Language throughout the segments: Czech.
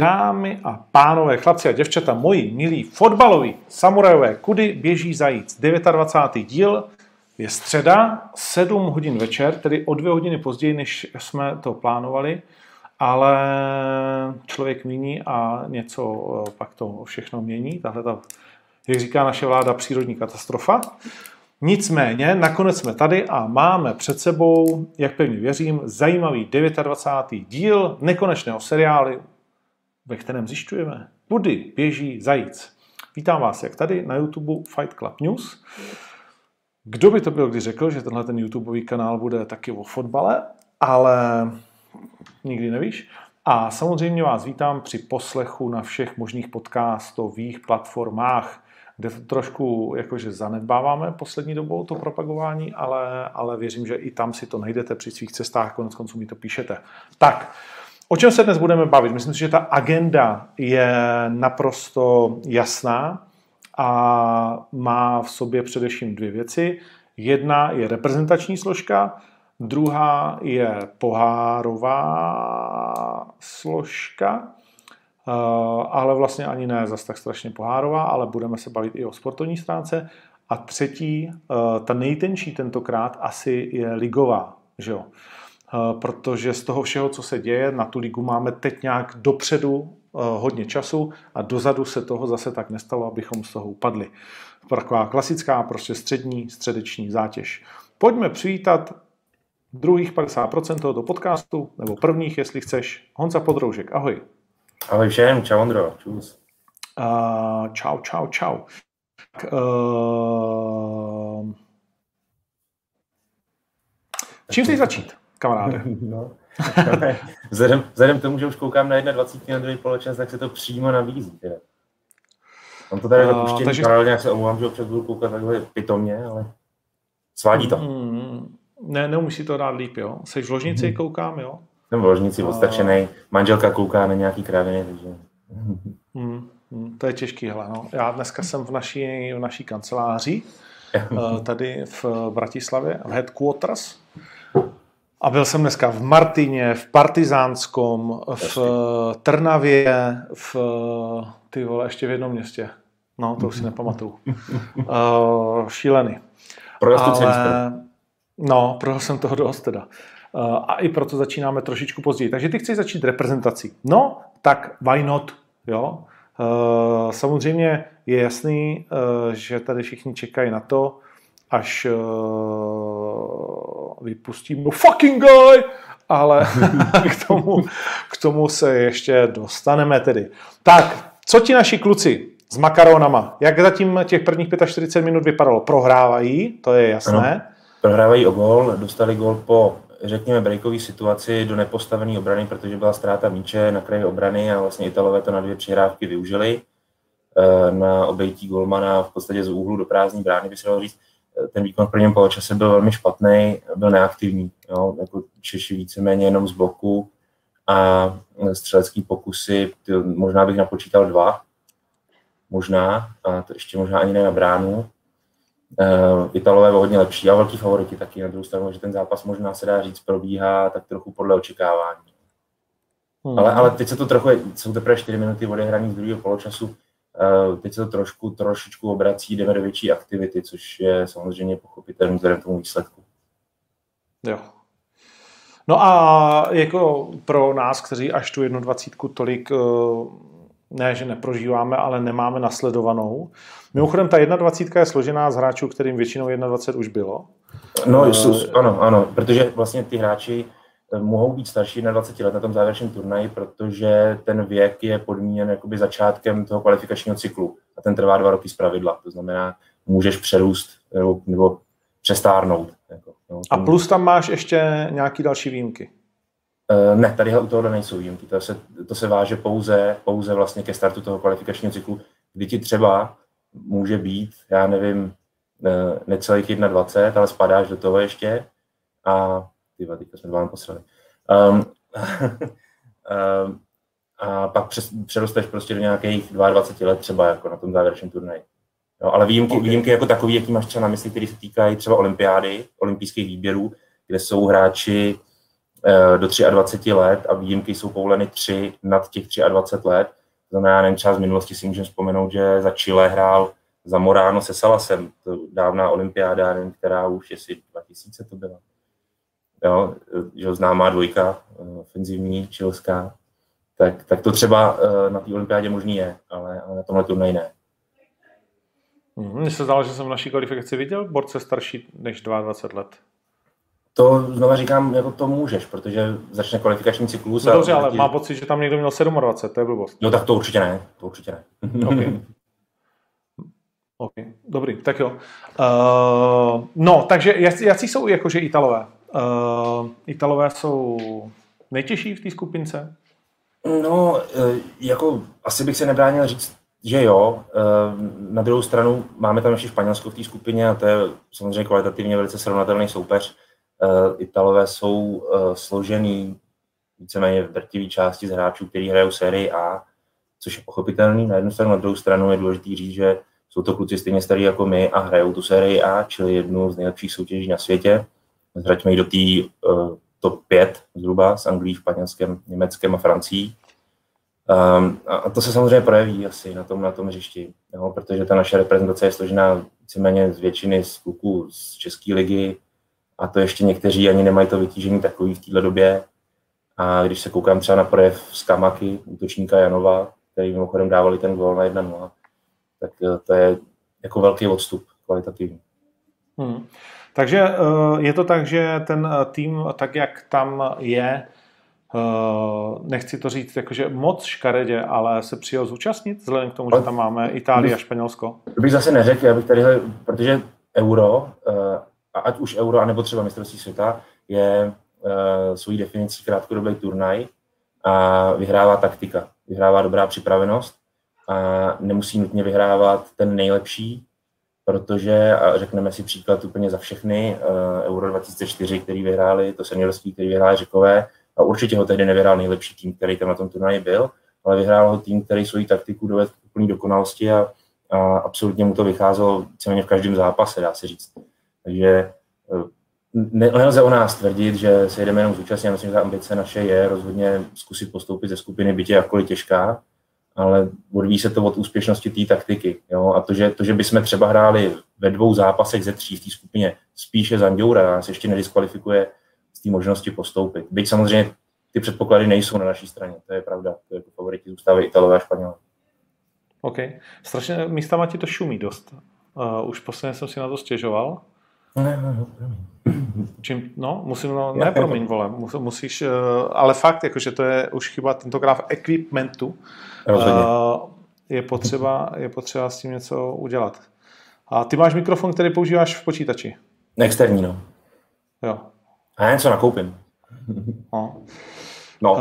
Dámy a pánové, chlapci a děvčata, moji milí fotbaloví samurajové, kudy běží zajíc. 29. díl je středa, 7 hodin večer, tedy o 2 hodiny později, než jsme to plánovali, ale člověk míní a něco pak to všechno mění. Tahle ta, jak říká naše vláda, přírodní katastrofa. Nicméně, nakonec jsme tady a máme před sebou, jak pevně věřím, zajímavý 29. díl nekonečného seriálu, ve kterém zjišťujeme, kudy běží zajíc. Vítám vás jak tady na YouTube Fight Club News. Kdo by to byl, když řekl, že tenhle ten YouTubeový kanál bude taky o fotbale, ale nikdy nevíš. A samozřejmě vás vítám při poslechu na všech možných podcastových platformách, kde to trošku jakože zanedbáváme poslední dobou to propagování, ale věřím, že i tam si to najdete při svých cestách, koneckonců mi to píšete. Tak, o čem se dnes budeme bavit? Myslím si, že ta agenda je naprosto jasná a má v sobě především dvě věci. Jedna je reprezentační složka, druhá je pohárová složka, ale vlastně ani ne zas tak strašně pohárová, ale budeme se bavit i o sportovní stránce. A třetí, ta nejtenčí tentokrát asi je ligová, že jo? Protože z toho všeho, co se děje, na tu ligu máme teď nějak dopředu hodně času a dozadu se toho zase tak nestalo, abychom z toho upadli. Taková klasická, prostě střední, středeční zátěž. Pojďme přivítat druhých 50% tohoto podcastu, nebo prvních, jestli chceš. Honza Podroužek, ahoj. Ahoj všem, čau Ondro, čus. Čau. Čím chceš začít, kamaráde? No, vzhledem k tomu, že už koukám na 21. na poločas, tak se to přímo nabízí. Teda. On to tady zapuštěný, takže... paralelně, jak se omluvám, že občas budu koukat takhle pitomně, ale svádí to. Ne, neumíš si to dát líp, jo? Seš v ložnici, koukám, jo? Jsem v ložnici odstrašenej, manželka kouká na nějaký kraviny, takže... To je těžký, hele, no. Já dneska jsem v naší kanceláři, tady v Bratislavě, v headquarters. A byl jsem dneska v Martině, v Partizánskom, v Trnavě, ještě v jednom městě. No, to už si nepamatuju. Šílený. Projel jsem toho dost teda. A i proto začínáme trošičku později. Takže ty chceš začít reprezentací. No, tak why not, jo? Samozřejmě je jasný, že tady všichni čekají na to, až vypustím no fucking guy, ale k tomu se ještě dostaneme tedy. Tak, co ti naši kluci s makaronama? Jak zatím těch prvních 45 minut vypadalo? Prohrávají, to je jasné. Ano, prohrávají o gól, dostali gól po, řekněme, breakové situaci do nepostavené obrany, protože byla ztráta míče na kraji obrany a vlastně Italové to na 2 přihrávky využili. Na obejití golmana v podstatě z úhlu do prázdní brány, by se dalo říct. Ten výkon v prvním poločase byl velmi špatný, byl neaktivní. Jo? Jako Češi víceméně jenom z bloku a střelecký pokusy, možná bych napočítal 2, možná, a to ještě možná ani ne na bránu. Italové bylo hodně lepší a velký favoriti taky. Na druhou stranu, že ten zápas možná se dá říct probíhá tak trochu podle očekávání. Ale teď se to trochu, jsou teprve 4 minuty odehraní z druhého poločasu, teď se to trošičku obrací, jdeme do větší aktivity, což je samozřejmě pochopitelný vzhledem tomu výsledku. Jo. No a jako pro nás, kteří až tu 21 tolik ne, že neprožíváme, ale nemáme nasledovanou. Mimochodem, ta 21 je složená z hráčů, kterým většinou 21 už bylo. No, ano, protože vlastně ty hráči mohou být starší na 20 let na tom závěrečném turnaji, protože ten věk je podmíněn jakoby začátkem toho kvalifikačního cyklu a ten trvá 2 roky zpravidla. To znamená, můžeš přerůst nebo přestárnout. Jako, no, a plus tam máš ještě nějaký další výjimky? Ne, tady u tohohle nejsou výjimky. To se váže pouze vlastně ke startu toho kvalifikačního cyklu, kdy ti třeba může být, já nevím, necelých 21, ale spadáš do toho ještě a teďka jsme 2 poslali. A pak přerosteš prostě do nějakých 22 let třeba jako na tom závěrečném turnaji. No, ale výjimky jako takový, jaký máš třeba na mysli, který se týkají třeba olympiády, olympijských výběrů, kde jsou hráči do 23 let a výjimky jsou povoleny 3 nad těch 23 let. Znamená, čas v minulosti si můžeme vzpomenout, že za Chile hrál Zamorano se Salasem, to dávná olympiáda, která už jestli 2000 to byla. Jo, že známá dvojka, ofenzivní, čilská. Tak to třeba na té olympiádě možný je, ale na tomhle turnaji ne. Mně se zdálo, že jsem v naší kvalifikaci viděl borce starší než 22 let. To znovu říkám, jako to můžeš, protože začne kvalifikační cyklus. No dobře, ale má pocit, že tam někdo měl 27, to je blbost. No tak to určitě ne, Okay. Okay. Dobrý, tak jo. No, takže jaký jsou jakože Italové? Italové jsou nejtěžší v té skupince? No, jako asi bych se nebránil říct, že jo. Na druhou stranu máme tam ještě Španělsko v té skupině a to je samozřejmě kvalitativně velice srovnatelný soupeř. Italové jsou složený víceméně v drtivý části z hráčů, kteří hrajou Serie A, což je pochopitelný. Na jednu stranu, na druhou stranu je důležité říct, že jsou to kluci stejně starý jako my a hrajou tu Serie A, čili jednu z nejlepších soutěží na světě. Zraďme ji do té top 5 zhruba s Anglií, Španělskem, Německem a Francií. A to se samozřejmě projeví asi na tom hřišti, jo, protože ta naše reprezentace je složená víceméně z většiny z kluků z České ligy, a to ještě někteří ani nemají to vytížení takový v této době. A když se koukám třeba na projev z Kamaky, útočníka Janova, který mimochodem dávali ten gól na 1-0, tak to je jako velký odstup kvalitativní. Takže je to tak, že ten tým, tak jak tam je, nechci to říct jakože moc škaredě, ale se přijel zúčastnit, vzhledem k tomu, že tam máme Itálii a Španělsko. To bych zase neřekl, já bych tady, protože euro, a ať už euro, anebo třeba mistrovství světa, je svojí definicí krátkodobý turnaj a vyhrává taktika, vyhrává dobrá připravenost a nemusí nutně vyhrávat ten nejlepší, protože, a řekneme si příklad úplně za všechny, Euro 2024, který vyhráli, to seniorský, který vyhráli Řekové, a určitě ho tehdy nevyhrál nejlepší tým, který tam na tom turnaji byl, ale vyhrál ho tým, který svoji taktiku dovedl k úplný dokonalosti a absolutně mu to vycházelo v každém zápase, dá se říct. Takže nelze o nás tvrdit, že se jdeme jenom zúčastnit. Myslím, že ta ambice naše je rozhodně zkusit postoupit ze skupiny, byť je jakkoliv těžká, ale odvíjí se to od úspěšnosti té taktiky. Jo? A to, že bychom třeba hráli ve 2 zápasech ze 3 v té skupině spíše Zanděura, nás ještě nediskvalifikuje z té možnosti postoupit. Byť samozřejmě ty předpoklady nejsou na naší straně, to je pravda. To je favoriti zůstávají Italové a Španělé. OK. Strašně místama ti to šumí dost. Už posledně jsem si na to stěžoval. Musíš, ale fakt, jakože to je už chyba tentokrát v equipmentu, je potřeba s tím něco udělat. A ty máš mikrofon, který používáš v počítači? Externí, no. Jo. A já něco nakoupím. No.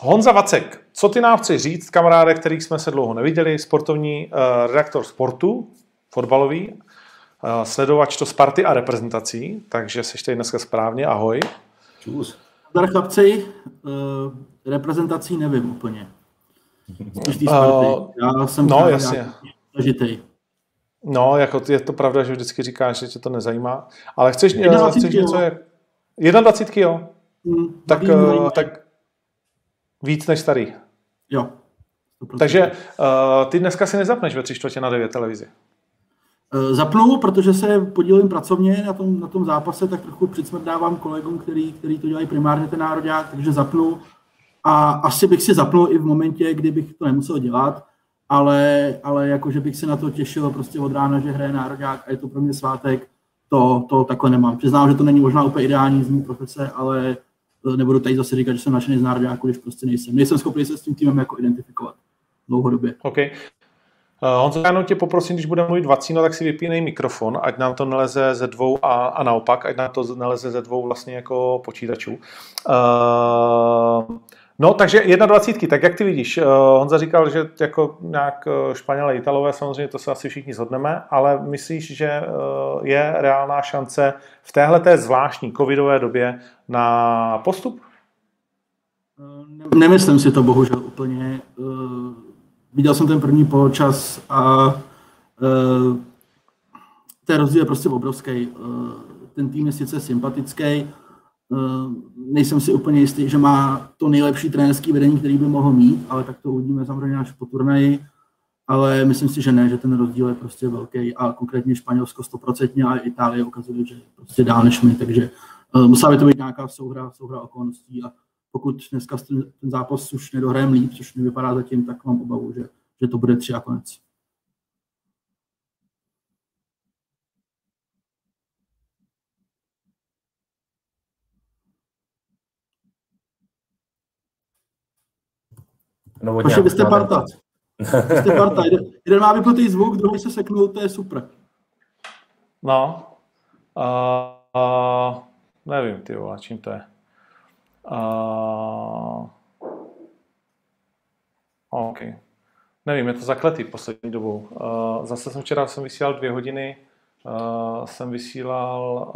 Honza Vacek, co ty nám chci říct, kamaráde, kterých jsme se dlouho neviděli, sportovní redaktor sportu, fotbalový, sledovač to Sparty a reprezentací, takže seš tady dneska správně, ahoj. Čus. Zdar chlapci, reprezentací nevím úplně. Spíš Sparty. Já jsem zažitej. No, jako je to pravda, že vždycky říkáš, že tě to nezajímá, ale chceš něco jak... 21, jo? Tak víc než starý. Jo. Takže ty dneska si nezapneš ve 8:45 televizi. Zapnu, protože se podílím pracovně na tom zápase, tak trochu předsmrdávám kolegům, který to dělají primárně ten nároďák, takže zapnu a asi bych si zapnul i v momentě, kdy bych to nemusel dělat, ale jakože bych se na to těšil prostě od rána, že hraje nároďák a je to pro mě svátek, to takhle nemám. Přiznám, že to není možná úplně ideální z mý profese, ale nebudu tady zase říkat, že jsem nadšený z nároďáku, když prostě nejsem. Nejsem schopný se s tím týmem jako identifikovat dlouhodobě. Okay. Honzo, já tě poprosím, když budeme mluvit vacíno, tak si vypínej mikrofon, ať nám to neleze ze 2 a naopak, ať nám to neleze ze 2 vlastně jako počítačů. No, takže 21, tak jak ty vidíš? Honza říkal, že jako nějak Španělé, Italové, samozřejmě to se asi všichni shodneme, ale myslíš, že je reálná šance v téhleté zvláštní covidové době na postup? Nemyslím si to bohužel úplně... Viděl jsem ten první poločas a ten rozdíl je prostě obrovský. Ten tým je sice sympatický, Nejsem si úplně jistý, že má to nejlepší trenérské vedení, který by mohl mít, ale tak to uvidíme samozřejmě až po turnaji. Ale myslím si, že ne, že ten rozdíl je prostě velký a konkrétně Španělsko 100% a Itálie ukazuje, že je prostě dál než my, takže musela by to být nějaká souhra okolností a pokud dneska ten zápas už nedohrajeme líp, což mi vypadá zatím, tak mám obavu, že to bude 3 a konec. Vaši, vy jste parta. Jeden má vyplutý zvuk, druhý se seknul, to je super. No. Nevím, ty vole, čím to je. OK. Nevím, je to zakletý poslední dobou. Zase jsem včera vysílal 2 hodiny, jsem vysílal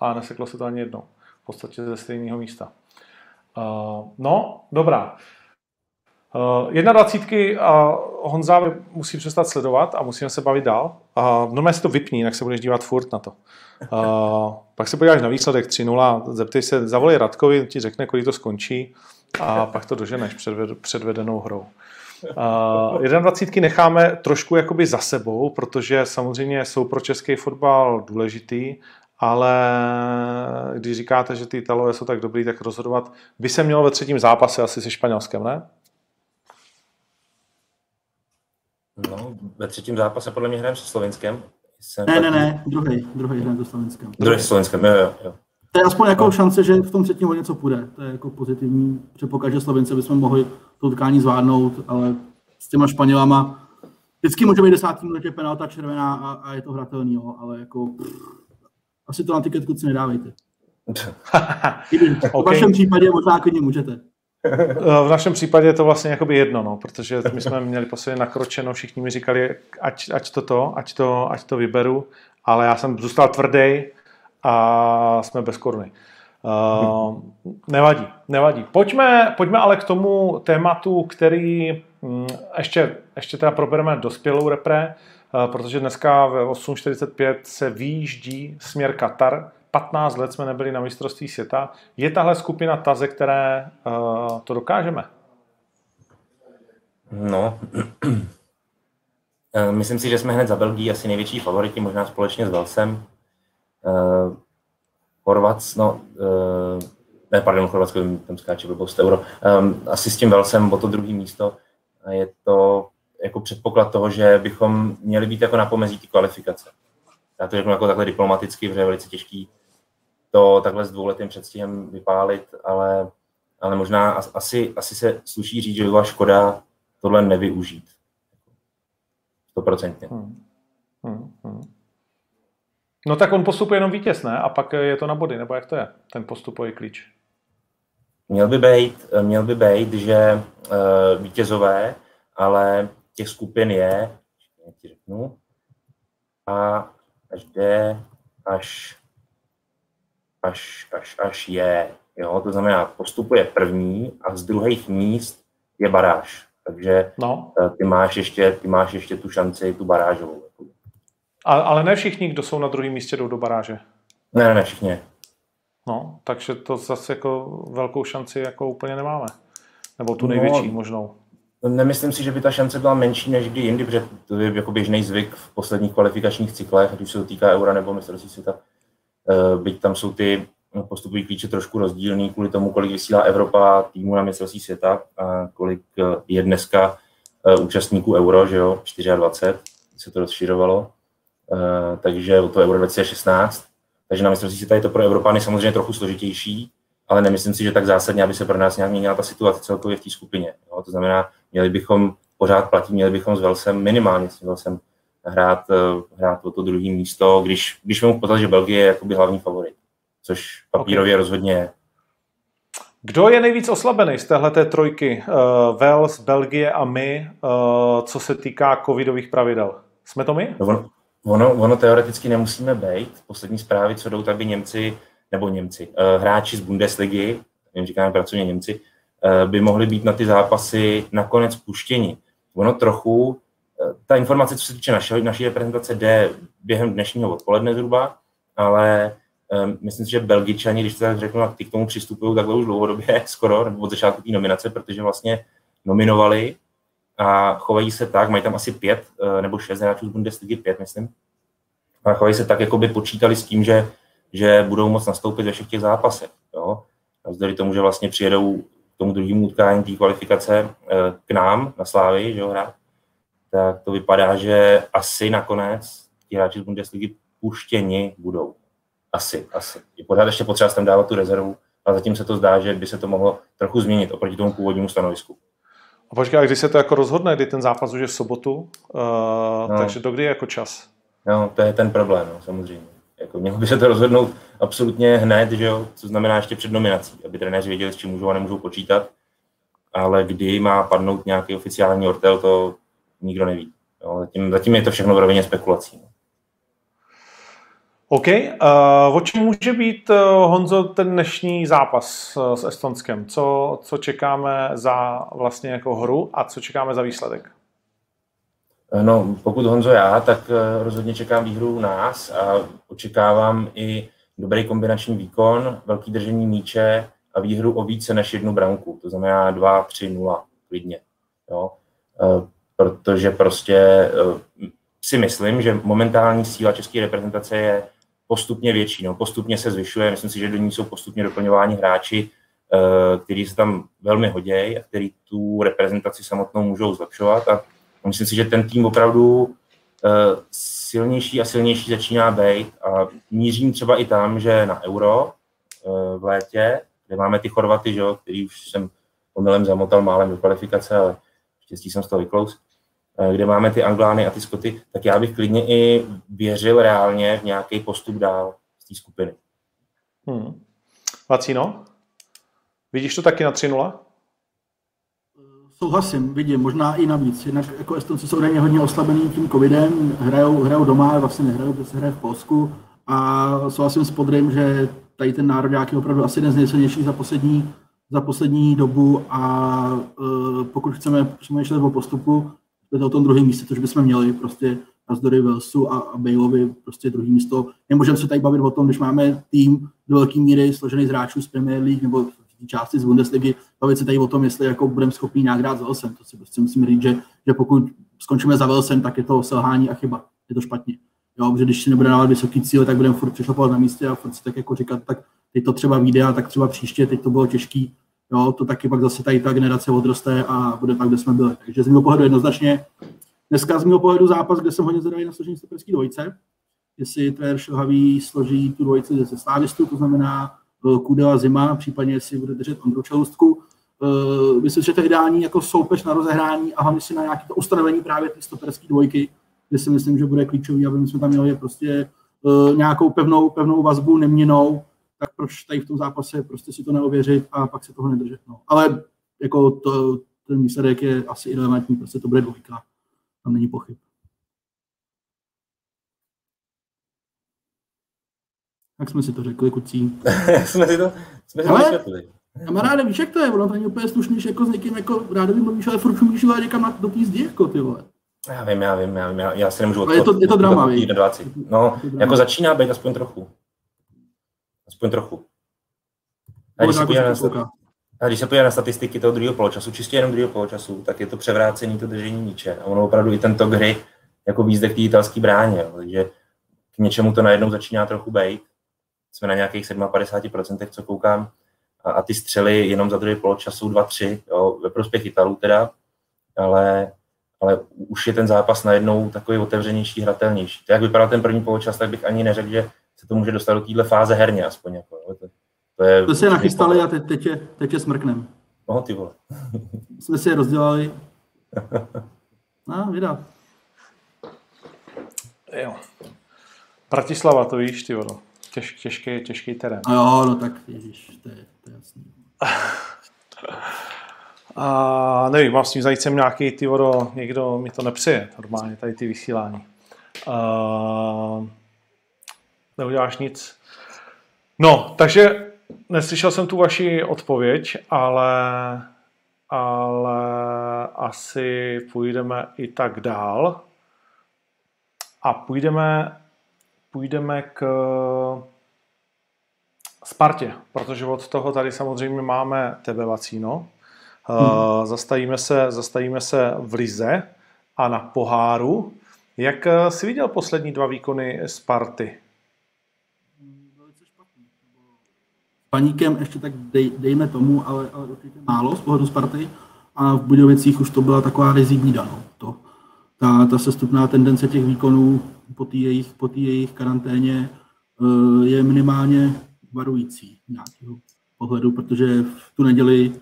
a neseklo se to ani jednou. V podstatě ze stejného místa. No, dobrá. 21 a Honza musí přestat sledovat a musíme se bavit dál. Normálně si to vypni, jinak se budeš dívat furt na to. Pak se podíváš na výsledek 3-0, zeptej se, zavolej Radkovi, ti řekne, kolik to skončí a pak to doženeš předvedenou hrou. 21 necháme trošku jakoby za sebou, protože samozřejmě jsou pro český fotbal důležitý, ale když říkáte, že ty Italové jsou tak dobrý, tak rozhodovat by se mělo ve 3. zápase asi se Španělskem, ne? No, ve 3. zápase podle mě hrajeme se Slovinskem. Ne, druhý hrajeme se Slovinskem. Druhý Slovinskem, jo. To je aspoň jako šance, že v tom 3. něco půjde. To je jako pozitivní, že pokud že Slovince bychom mohli to utkání zvládnout, ale s těma Španělama vždycky může být 10. minutě penalta červená a je to hratelný, jo, ale jako asi to na tiketku si nedávejte. V vašem případě možná klidně můžete. V našem případě je to vlastně jakoby jedno, no, protože my jsme měli posledně nakročeno, všichni mi říkali, ať to vyberu, ale já jsem zůstal tvrdý a jsme bez koruny. Nevadí. Pojďme ale k tomu tématu, který ještě teda probereme dospělou repre, protože dneska ve 8:45 se vyjíždí směr Katar. 15 let jsme nebyli na mistrovství světa. Je tahle skupina ta, ze které to dokážeme? No, myslím si, že jsme hned za Belgií asi největší favoriti, možná společně s Walesem. Chorvatsko, tam skáče blbost Euro. Asi s tím Walesem o to druhé místo. Je to jako předpoklad toho, že bychom měli být jako na pomezí ty kvalifikace. Já to řeknu jako takhle diplomaticky, protože je velice těžký to takhle s dvouletým předstihem vypálit, ale možná asi se sluší říct, že byla škoda tohle nevyužít. 100%. No tak on postupuje jenom vítěz, ne? A pak je to na body, nebo jak to je? Ten postupový klíč. Měl by být, že vítězové, ale těch skupin je, jak ti řeknu, a až je. Jo? To znamená, postupuje první a z druhých míst je baráž. Takže ty máš ještě tu šanci, tu barážovou. Ale ne všichni, kdo jsou na druhém místě, jdou do baráže. Ne všichni. No, takže to zase jako velkou šanci jako úplně nemáme. Nebo tu největší možnou. Nemyslím si, že by ta šance byla menší než kdy jindy, protože to je jako běžný zvyk v posledních kvalifikačních cyklech, když se to týká Eura nebo mistrovství světa. Byť tam jsou ty postupují klíče trošku rozdílný kvůli tomu, kolik vysílá Evropa týmu na mistrovství světa a kolik je dneska účastníků Euro, že jo, 24 se to rozširovalo, takže to Euro 2016, takže na mistrovství světa je to pro Evropány samozřejmě trochu složitější, ale nemyslím si, že tak zásadně, aby se pro nás nějak měnila ta situace celkově v té skupině. Jo? To znamená, měli bychom s Walesem, minimálně s Walesem hrát o to druhé místo, když vím v podstatě, že Belgie je jakoby hlavní favorit, což papírově rozhodně je. Kdo je nejvíc oslabený z téhleté trojky? Wales, Belgie a my, co se týká covidových pravidel. Jsme to my? Ono teoreticky nemusíme být. Poslední zprávy, co jdou, tak by Němci, hráči z Bundesligy, jim říkáme pracovně Němci, by mohli být na ty zápasy nakonec puštěni. Ono trochu, ta informace, co se týče naší reprezentace, jde během dnešního odpoledne zhruba, ale Myslím si, že Belgičani, když to tak řeknu, tak ty k tomu přistupují takhle už dlouhodobě skoro, nebo od začátku té nominace, protože vlastně nominovali a chovají se tak, mají tam asi 5 nebo 6 hráčů z Bundesligy, 5 myslím, a chovají se tak, jako by počítali s tím, že budou moc nastoupit ve všech těch zápasech. Jo? Navzdory tomu, že vlastně přijedou k tomu druhému utkání té kvalifikace k nám na Slavii, že jo, hrát, tak to vypadá, že asi nakonec ti hráči z Bundesligy puštěni budou. Asi. Je pořád ještě potřeba tam dávat tu rezervu, ale zatím se to zdá, že by se to mohlo trochu změnit oproti tomu původnímu stanovisku. A počkej, když se to jako rozhodne, kdy ten zápas už je v sobotu, takže dokdy je jako čas? No, to je ten problém, no, samozřejmě. Jako, mělo by se to rozhodnout absolutně hned, že jo, co znamená ještě před nominací, aby trenéři věděli, s čím můžou a nemůžou počítat, ale kdy má padnout nějaký oficiální ortel, to nikdo neví. Jo, zatím je to všechno v rovině spekulací. OK. O čem může být, Honzo, ten dnešní zápas s Estonskem? Co čekáme za vlastně jako hru a co čekáme za výsledek? No, pokud Honzo já, tak rozhodně čekám výhru nás a očekávám i dobrý kombinační výkon, velký držení míče a výhru o více než 1 branku. To znamená 2-3-0 klidně. Jo? Protože prostě si myslím, že momentální síla české reprezentace je postupně větší, no, postupně se zvyšuje, myslím si, že do ní jsou postupně doplňováni hráči, kteří se tam velmi hodějí a kteří tu reprezentaci samotnou můžou zlepšovat a myslím si, že ten tým opravdu silnější a silnější začíná být a mířím třeba i tam, že na Euro v létě, kde máme ty Chorvaty, že, který už jsem omylem zamotal málem do kvalifikace, ale štěstí jsem z toho vyklouz, kde máme ty Anglány a ty Skoty, tak já bych klidně i věřil reálně v nějaký postup dál z té skupiny. Vacíno, vidíš to taky na 3-0? Souhlasím, vidím, možná i navíc. Jednak jako Estonci jsou denně hodně oslabení tím covidem, hrajou doma, vlastně nehrajou, protože se hraje v Polsku a souhlasím s Podrym, že tady ten národák je opravdu asi jeden z nejsilnějších za poslední dobu a pokud chceme přemýšlet o postupu, to o tom druhém místě, což bychom měli prostě navzdory Walesu a Baleovi prostě druhý místo. Nemůžeme se tady bavit o tom, když máme tým do velké míry složený z hráčů z Premier League nebo části z Bundesligy, bavit se tady o tom, jestli jako budeme schopni nějak hrát za Walesem. To si prostě musím říct, že pokud skončíme za Walesem, tak je to selhání a chyba. Je to špatně. Jo, protože když si nebudeme dávat vysoký cíl, tak budeme furt přešlapovat na místě a furt si tak jako říkat, tak teď to třeba vyjde a tak třeba příště, teď to bylo těžký. Jo, to taky pak zase tady ta generace odroste a bude tak, kde jsme byli. Takže z mého pohledu jednoznačně. Dneska z mého pohledu zápas, kde jsem hodně zvedavý na složení stoperské dvojice. Jestli trenér Šilhavý složí tu dvojici ze Slávistů, to znamená Kúdela Zima, případně jestli bude držet Ondru Čelustku. Myslím, že to je ideální jako soupeř na rozehrání a hlavně si na nějaké to ustanovení právě té stoperské dvojky, kde si myslím, že bude klíčový, aby jsme tam měli prostě nějakou pevnou vazbu, neměnnou. Tak proč tady v tom zápase prostě si to neověřit a pak se toho nedržet. No. Ale jako ten výsledek je asi irelevantní, prostě to bude dvojka. Tam není pochyb. Tak jsme si to řekli, kucí. jsme si to vyšetli. Kamaráde, víš, jak to je? Ono to není úplně slušný, že jako s někým jako rádoby mluvíš, ale furt mluvíš, ale někam do té zdi, jako ty vole. Já vím, já si nemůžu odpovědět. Je to drama, víš? No, jako začíná být aspoň trochu. A když se podívá na statistiky toho druhého poločasu, čistě jenom druhého poločasu, tak je to převrácení to držení míče. A ono opravdu i ten tok hry jako výzdech té italské bráně. Takže k něčemu to najednou začíná trochu bejt. Jsme na nějakých 57%, co koukám. A ty střely jenom za druhý poločas jsou 2-3, jo, ve prospěch Italů teda. Ale už je ten zápas najednou takový otevřenější, hratelnější. To jak vypadal ten první poločas, tak bych ani neřekl, že se to může dostat do téhle fáze herně aspoň. Jako, to se nachystali a teď je smrknem. No, ty vole. Jsme si je rozdělali. No, vydá. Jo. Bratislava, to víš, ty vole. Těžký terén. A jo, no tak ježiš, to je jasný. A nevím, mám s tím zajícem nějaký, ty vole, někdo mi to nepřeje normálně, tady ty vysílání. Neuděláš nic. No, takže neslyšel jsem tu vaši odpověď, ale asi půjdeme i tak dál. A půjdeme k Spartě, protože od toho tady samozřejmě máme tebe, Vacíno. Zastavíme se v lize a na poháru. Jak jsi viděl poslední dva výkony Sparty? Velice špatný. Paníkem ještě tak dejme tomu, ale určitě málo z pohledu Sparty. A v Budějovicích už to byla taková rezidní daná. Ta sestupná tendence těch výkonů po té jejich karanténě je minimálně varující nějakého pohledu, protože v tu neděli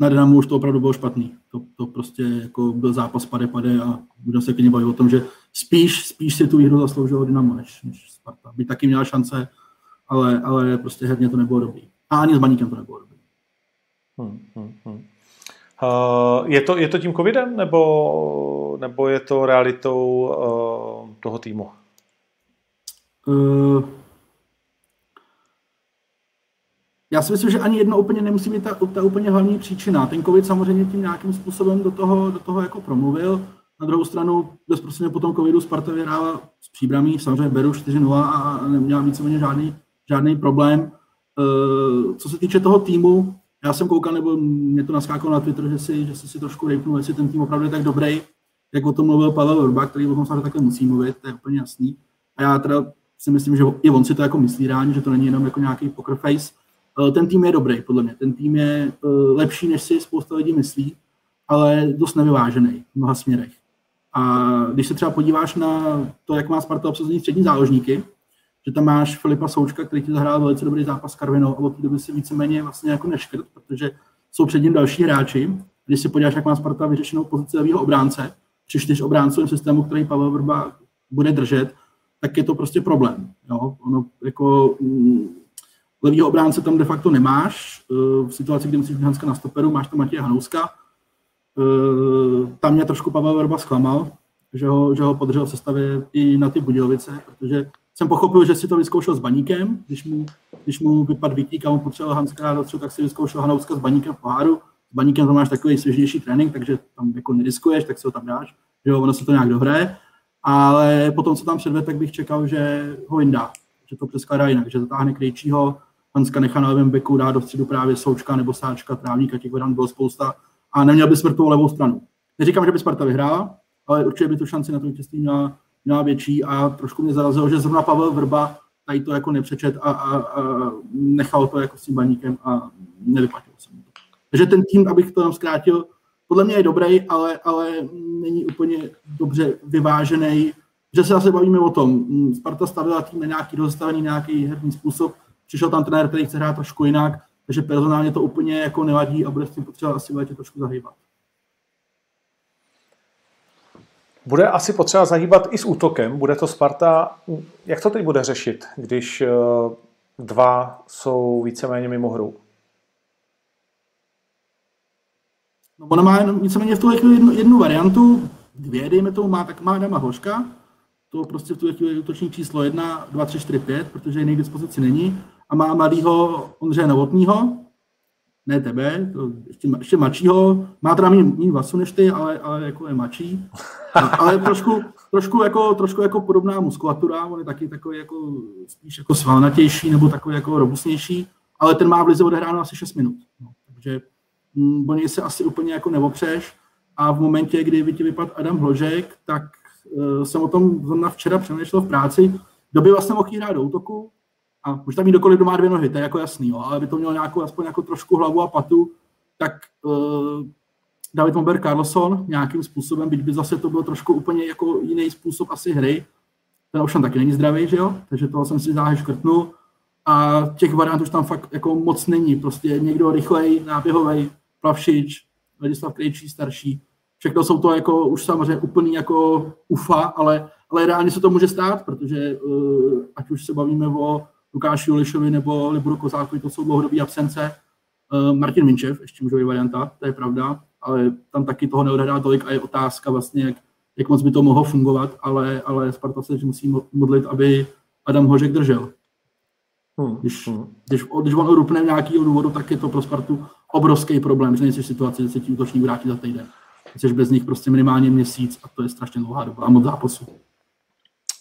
na Dynamu už to opravdu bylo špatný. To prostě jako byl zápas pade a budeme se klidně bavit o tom, že spíš si tu výhru zasloužilo Dynamo než Sparta. By taky měla šance, ale prostě herně to nebylo dobrý. A ani s Baníkem to nebylo dobrý. Je to tím covidem, nebo je to realitou toho týmu? Já si myslím, že ani jedno úplně nemusí být ta úplně hlavní příčina. Ten covid samozřejmě tím nějakým způsobem do toho jako promluvil. Na druhou stranu bezprostředně po tom covidu Sparta vyhrála s Příbramí, samozřejmě beru 4-0 a neměla víceméně žádný problém. Co se týče toho týmu, já jsem koukal, nebo mě to naskákalo na Twitter, že si trošku rejpnul, jestli ten tým opravdu je tak dobrý, jak o tom mluvil Pavel Vrba, který o tom samozřejmě takhle musí mluvit, to je úplně jasný. A já teda si myslím, že i on si to jako myslí reálně, že to není jenom jako nějaký poker face. Ten tým je dobrý, podle mě. Ten tým je lepší, než si spousta lidí myslí, ale dost nevyvážený v mnoha směrech. A když se třeba podíváš na to, jak má Sparta obsazení střední záložníky, že tam máš Filipa Součka, který ti zahrál velice dobrý zápas s Karvinou, a od té doby si víceméně vlastně jako neškrt, protože jsou před ním další hráči. Když si podíváš, jak má Sparta vyřešenou pozici levýho obránce, 3-4 obránců systému, který Pavel Vrba bude držet, tak je to prostě problém. Jo? Ono jako levýho obránce tam de facto nemáš. V situaci, kdy musíš Hanska na stoperu, máš tam Matěje Hanouska. Tam mě trošku Pavel Vrba zklamal, že ho podržel v sestavě i na ty Budějovice, protože jsem pochopil, že si to vyzkoušel s Baníkem, když mu vypadl výtík a on potřeboval Hanska na tři, tak si vyzkoušel Hanouska s Baníkem v poháru. S Baníkem tam máš takový svěžnější trénink, takže tam jako neriskuješ, tak si ho tam dáš, že ono se to nějak dohraje. Ale potom, co tam předvede, tak bych čekal, že ho jindá, že to přeskládá jinak, že zatáhne Krejčího, Hanska nechá na levém beku, dá do středu právě Součka nebo Sáčka, Trávníka, těch variant bylo spousta a neměl by smrtovou levou stranu. Neříkám, že by Sparta vyhrála, ale určitě by tu šanci na to vítězství měla větší a trošku mě zarazilo, že zrovna Pavel Vrba tady to jako nepřečet a nechal to jako s tím Baníkem a nevyplatil se mu to. Takže ten tým, abych to tam zkrátil, podle mě je dobrý, ale není úplně dobře vyvážený. Že se zase bavíme o tom, Sparta stavila tým na nějaký rozestavený, nějaký herní způsob, přišel tam trenér, který chce hrát trošku jinak, takže personálně to úplně jako neladí a bude s tím potřeba asi v létě trošku zahýbat. Bude asi potřeba zahýbat i s útokem, bude to Sparta, jak to teď bude řešit, když dva jsou víceméně mimo hru? No, ona má víceméně v tuhle chvíli jednu variantu, dvě, dejme tomu, má Adama Hložka, to prostě v tuhle chvíli útočník číslo 1, 2, 3, 4, 5, protože jiný k dispozici není, a má mladýho Ondřeje Novotnýho, ne tebe, to ještě mladšího, má teda méně vlasů než ty, ale jako je mladší, ale trošku jako podobná muskulatura, on je taky takový jako spíš jako svalnatější nebo takový jako robustnější, ale ten má v lize odehráno asi 6 minut, no, takže o něj se asi úplně jako neopřeš a v momentě, kdy by ti vypadl Adam Hložek, tak jsem o tom zrovna včera přemýšlel v práci, kdo by vlastně mohl hrát do útoku a už tam jít dokoliv, kdo má dvě nohy, to je jako jasný, jo, ale by to mělo nějakou, aspoň jako trošku hlavu a patu, tak David Moberg Karlsson nějakým způsobem, byť by zase to byl trošku úplně jako jiný způsob asi hry, ten ovšem taky není zdravý, že jo, takže toho jsem si záhy škrtnul a těch variant už tam fakt jako moc není, prostě někdo rychlej, náběhovej, Plavšič, Ladislav Krejčí, starší. Všechno jsou to jako už samozřejmě úplný jako ufa, ale reálně se to může stát, protože ať už se bavíme o Lukáši Julišovi nebo Liboru Kozákovi, to jsou dlouhodobý absence. Martin Minčev, ještě může být varianta, to je pravda, ale tam taky toho neodhrá tolik a je otázka vlastně, jak moc by to mohlo fungovat, ale Sparta se musí modlit, aby Adam Hložek držel. Když on rupne nějakýho důvodu, tak je to pro Spartu obrovský problém, že nejsi v situaci, že se ti útočník vrátí za týden. Jsi bez nich prostě minimálně měsíc a to je strašně dlouhá doba a moc zápasů.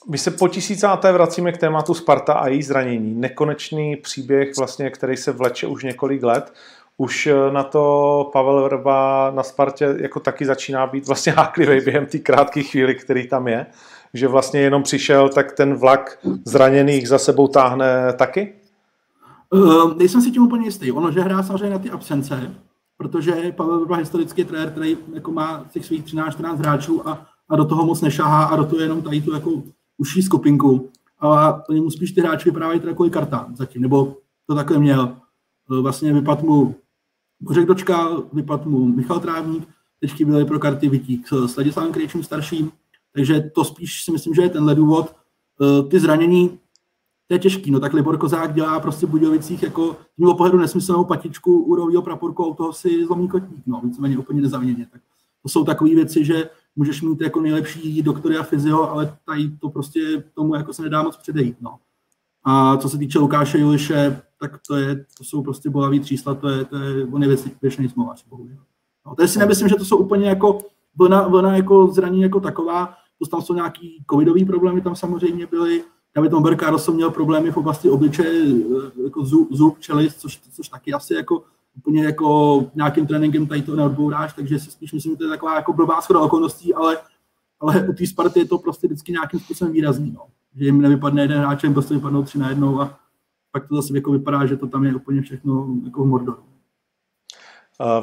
My se po 1000. vracíme k tématu Sparta a její zranění. Nekonečný příběh, vlastně, který se vleče už několik let. Už na to Pavel Vrba na Spartě jako taky začíná být vlastně háklivý během té krátké chvíli, který tam je. Že vlastně jenom přišel, tak ten vlak zraněných za sebou táhne taky? Nejsem si tím úplně jistý. Ono, že hrá samozřejmě na ty absence, protože Pavel Vrba historicky je trenér, který jako má těch svých 13-14 hráčů a do toho moc nešahá a rotuje jenom tady tu jako uší skupinku. A to němu spíš ty hráči vyprávají teda kvůli kartám zatím, nebo to takhle měl. Vlastně vypadl mu Bořek Dočkal, vypadl mu Michal Trávník, teďky byly pro karty Vytík s Ladislavem Krejčím starším, takže to spíš si myslím, že je tenhle důvod. Ty zranění, to je těžký, no tak Libor Kozák dělá prostě v Budějovicích jako z mého pohledu nesmyslnou patičku u rohovýho praporku a u toho si zlomí kotník, no víceméně úplně nezaměně. Tak to jsou takové věci, že můžeš mít jako nejlepší doktory a fyzio, ale tady to prostě tomu jako se nedá moc předejít, no. A co se týče Lukáše Juliše, tak to jsou prostě bolavý třísla, to je on je věčný smolář, bohužel. No, to si nemyslím, že to jsou úplně jako vlna jako zranění jako taková, to tam jsou nějaký covidový problémy, tam samozřejmě byly. David Omber Carlson měl problémy v oblasti obličeje, jako zub, čelist, což taky asi jako úplně jako nějakým tréninkem tady to neodbouráš, takže si spíš myslím, že to je taková jako blbá shoda okolností, ale u té Sparty je to prostě vždycky nějakým způsobem výrazný, no. Že jim nevypadne jeden hráč, jim prostě vypadnou 3 najednou a pak to zase jako vypadá, že to tam je úplně všechno jako v mordoru.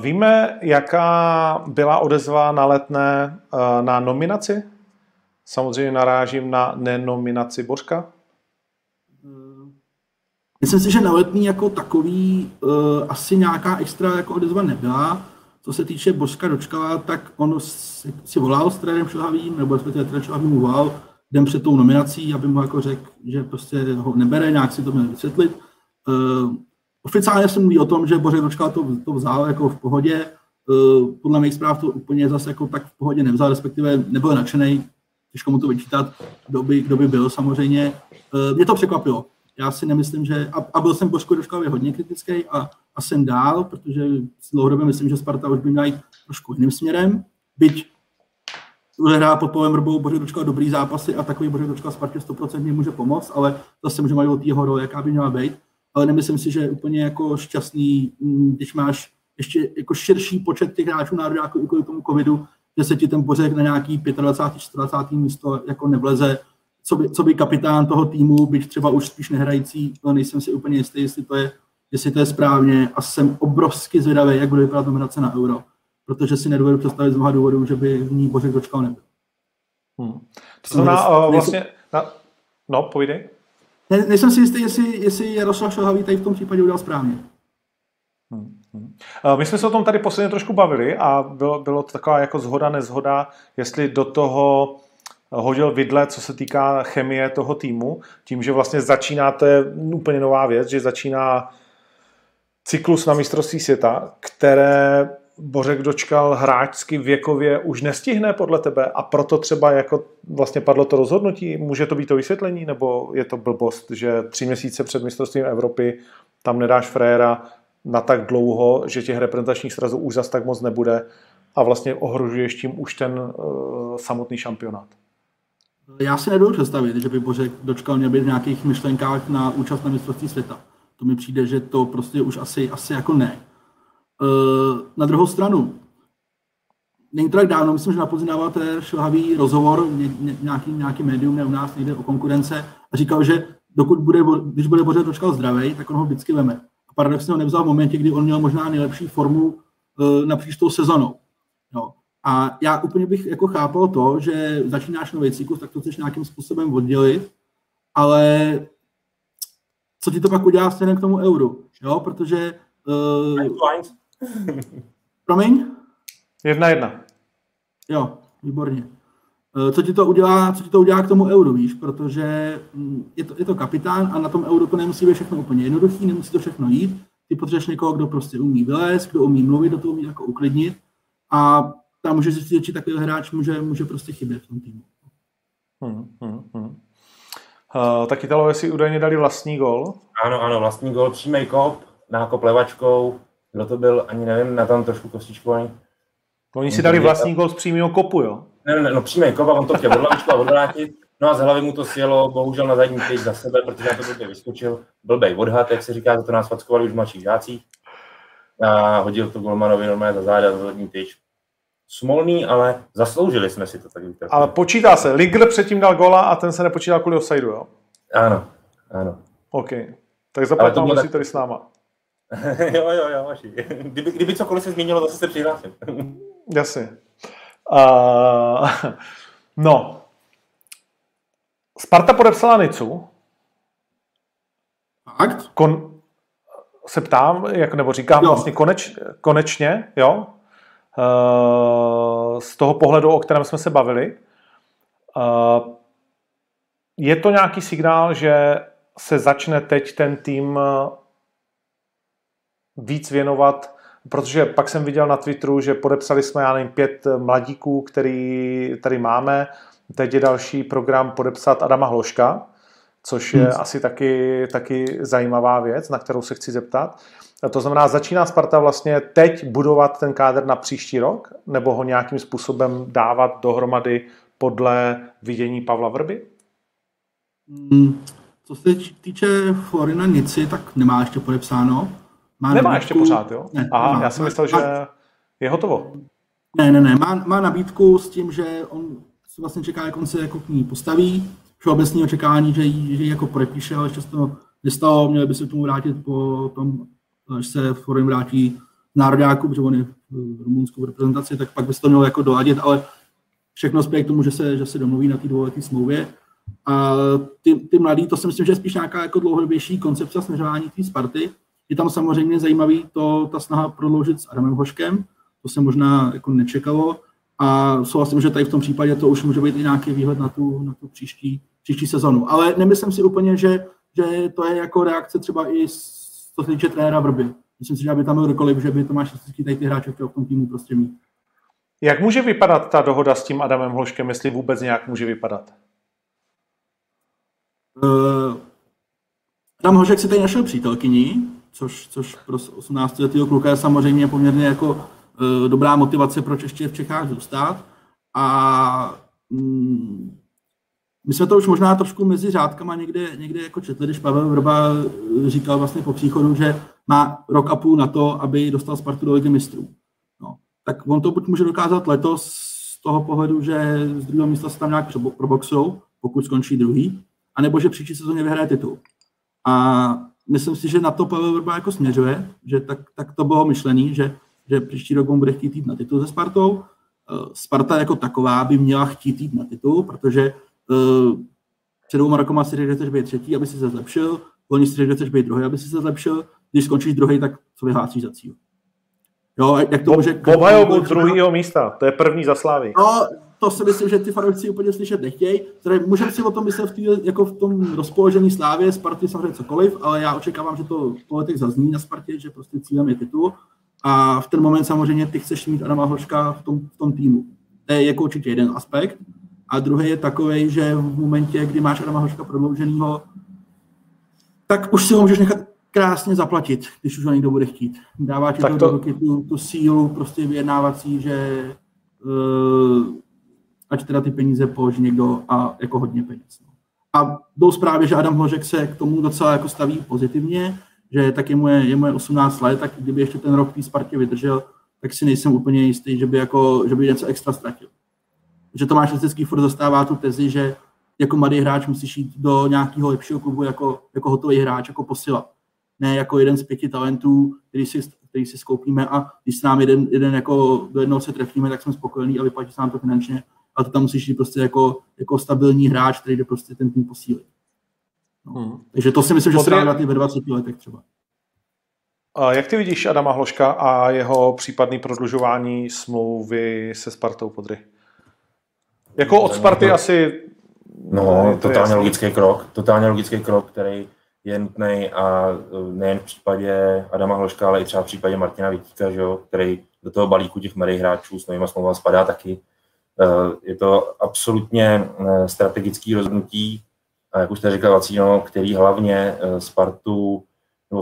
Víme, jaká byla odezva na Letné na nominaci? Samozřejmě narážím na nenominaci Bořka. Myslím si, že na Letný jako takový asi nějaká extra jako odezva nebyla. Co se týče Bořka Dočkala, tak on si volal s trenérem Šilhavým, nebo respektive trenér Šilhavý mu volal den před tou nominací, aby mu jako řekl, že prostě ho nebere, nějak si to měl vysvětlit. Oficiálně se mluví o tom, že Bořek Dočkal to vzal jako v pohodě. Podle mých zpráv to úplně zase jako tak v pohodě nevzal, respektive nebyl nadšenej, těžko mu to vyčítat, kdo by byl samozřejmě. Mě to překvapilo. Já si nemyslím, že... A byl jsem Bořku Dočkalovi hodně kritický a jsem dál, protože dlouhodobě myslím, že Sparta už by měla jít trošku jiným směrem. Byť hrá pod Pavlem Vrbou Bořek Dočkal dobrý zápasy a takový Bořek Dočkal Spartě 100% může pomoct, ale zase může mají od jeho role, jaká by měla být. Ale nemyslím si, že je úplně jako šťastný, když máš ještě jako širší počet těch hráčů národáků i kvůli tomu covidu, že se ti ten Bořek na nějaký 25. 40. místo jako nevleze, co by kapitán toho týmu, byť třeba už spíš nehrající, nejsem si úplně jistý, jestli to je správně a jsem obrovsky zvědavý, jak bude vypadat nominace na Euro, protože si nedovedu představit z mnoha důvodů, že by v ní Bořek Dočkal nebyl. To znamená vlastně... No, povídej. Ne, nejsem si jistý, jestli Jaroslav Šilhavý tady v tom případě udělal správně. My jsme se o tom tady posledně trošku bavili a bylo to taková jako zhoda, nezhoda, jestli do toho hodil vidle, co se týká chemie toho týmu, tím, že vlastně začíná, to je úplně nová věc, že začíná cyklus na mistrovství světa, které Bořek Dočkal hráčsky věkově už nestihne podle tebe a proto třeba jako vlastně padlo to rozhodnutí. Může to být to vysvětlení, nebo je to blbost, že 3 měsíce před mistrovstvím Evropy tam nedáš fréra na tak dlouho, že těch reprezentačních srazů už zas tak moc nebude a vlastně ohrožuješ tím už ten samotný šampionát? Já si nedovedu představit, že by Bořek Dočkal měl být v nějakých myšlenkách na účast na mistrovství světa. To mi přijde, že to prostě už asi jako ne. Na druhou stranu, není to tak dávno, myslím, že na podzim dával ten Šilhavý rozhovor, nějaký médium, ne u nás, nejde o konkurence, a říkal, že když bude Bořek Dočkal zdravý, tak on ho vždycky veme. A paradoxně ho nevzal v momentě, kdy on měl možná nejlepší formu na příštou sezonu. No. A já úplně bych jako chápal to, že začínáš nový cyklus, tak to chceš nějakým způsobem oddělit, ale co ti to pak udělá směrem k tomu Euru? Jo? Protože... Promiň? 1-1. Jo, výborně. Co ti to udělá k tomu Euru, víš? Protože je to kapitán a na tom Euru to nemusí být všechno úplně jednoduchý, nemusí to všechno jít. Ty potřebuješ někoho, kdo prostě umí vylézt, kdo umí mluvit, kdo to umí jako uklidnit a tam může zjistit, že takový hráč může prostě chybět v tom týmu. Taky Italové si údajně dali vlastní gól. Ano, vlastní gól, přímý kop, nákop levačkou, kdo to byl, ani nevím, na tam trošku kostičku. Oni si dali vlastní gól z přímého kopu, jo? Ne, přímý kop a on to chtěl odlavičku a odvrátit. No a z hlavy mu to sjelo, bohužel na zadní pěť za sebe, protože na to blbě vyskočil. Blbej odhad, jak se říká, za to nás fackovali už mladší žácí. A hodil to golmanovi normálně za záda, za zadní pěť. Smolný, ale zasloužili jsme si to. Tak. Ale počítá se. Ligr předtím dal gola a ten se nepočítal kvůli offsideu, jo? Ano, ano. OK. Tak zaplatil si tady s náma. Jo, vaši. Kdyby cokoliv se změnilo, zase se přihlásím. Jasně. No. Sparta podepsala Nicu. Fakt? Se ptám, nebo říkám vlastně konečně, jo? Z toho pohledu, o kterém jsme se bavili. Je to nějaký signál, že se začne teď ten tým víc věnovat, protože pak jsem viděl na Twitteru, že podepsali jsme, 5 mladíků, který tady máme. Teď je další program podepsat Adama Hložka, což je asi taky zajímavá věc, na kterou se chci zeptat. A to znamená, začíná Sparta vlastně teď budovat ten kádr na příští rok, nebo ho nějakým způsobem dávat dohromady podle vidění Pavla Vrby? Co se týče Florina Nici, tak nemá ještě podepsáno. Nemá ještě pořád, jo? Ne, aha, já jsem myslel, že je hotovo. Ne, má nabídku s tím, že on se vlastně čeká, jak on se jako k ní postaví. Všeobecné očekání, že ji jako podepíše, ale ještě to nestalo, měl by se k tomu vrátit po tom, až se Florin vrátí nároďáku, protože on je v rumunskou reprezentaci, tak pak by se to mělo jako doladit, ale všechno spěje k tomu, že se domluví na té dvouleté smlouvě. A ty mladí, to si myslím, že je spíš nějaká jako dlouhodobější koncepce směřování té Sparty. Je tam samozřejmě zajímavý ta snaha prodloužit s Adamem Hložkem, to se možná jako nečekalo. A souhlasím, že tady v tom případě to už může být i nějaký výhled na tu příští sezonu. Ale nemyslím si úplně, že to je jako reakce třeba i co se týče trenéra Vrby. Myslím si, že aby tam byl kdokoliv, že by Tomáš Pekhart tady ty hráče v tom týmu prostě mít. Jak může vypadat ta dohoda s tím Adamem Hložkem, jestli vůbec nějak může vypadat? Adam Hložek si tady našel přítelkyni, což pro 18letého kluka je samozřejmě poměrně jako dobrá motivace, proč ještě v Čechách zůstat. A my jsme to už možná trošku mezi řádkama někde jako četli, když Pavel Vrba říkal vlastně po příchodu, že má rok a půl na to, aby dostal Spartu do Ligy mistrů. No, tak on to buď může dokázat letos z toho pohledu, že z druhého místa se tam nějak proboxou, pokud skončí druhý, anebo že příští sezóně vyhraje titul. A myslím si, že na to Pavel Vrba jako směřuje, že tak to bylo myšlený, že příští rok on bude chtít jít na titul se Spartou. Sparta jako taková by měla chtít jít na titul, protože před 2 rokama si řekl, že chceš být třetí, aby si se zlepšil, oni si řekl, že chceš být druhý, aby si se zlepšil, když skončíš druhý, tak co vyhlásíš za cíl. Jo, jak to může... Obhajobu druhého místa, to je první za Slavii. No, to si myslím, že ty fanoušci úplně slyšet nechtějí, můžeme si o tom myslet jako v tom rozpoložení Slavie, Sparty samozřejmě cokoliv, ale já očekávám, že to po letech zazní na Spartě, že prostě cílem je titul a v ten moment samozřejmě ty chceš mít Adama Hložka v tom týmu. To je jako určitě jeden aspekt. A druhý je takový, že v momentě, kdy máš Adama Hložka prodlouženýho, tak už si ho můžeš nechat krásně zaplatit, když už ho někdo bude chtít. Dává ti do ruky tu sílu prostě vyjednávací, že ať teda ty peníze položí někdo a jako hodně peněz. A byl zprávě, že Adam Hložek se k tomu docela jako staví pozitivně, že tak je mu 18 let, tak kdyby ještě ten rok v Spartě vydržel, tak si nejsem úplně jistý, že by něco extra ztratil. Že Tomáš Pekhart furt zastává tu tezi, že jako mladý hráč musíš jít do nějakého lepšího klubu jako hotový hráč, jako posila. Ne jako jeden z 5 talentů, který si skoupíme a když se nám jeden jako do jednoho se trefíme, tak jsme spokojení a vyplatí se nám to finančně. A to tam musíš jít prostě jako stabilní hráč, který jde prostě ten tým posílit. No. Takže to si myslím, že se dá ve 20 letech třeba. A jak ty vidíš Adama Hložka a jeho případné prodlužování smlouvy se Spartou Podry? Jako od Sparty asi... No, totálně logický krok, který je nutný a nejen v případě Adama Hložka, ale i třeba v případě Martina Vítíka, že jo, který do toho balíku těch mladých hráčů s novýma smlouvama spadá taky. Je to absolutně strategické rozhodnutí, jak už jste říkal, Vacino, který hlavně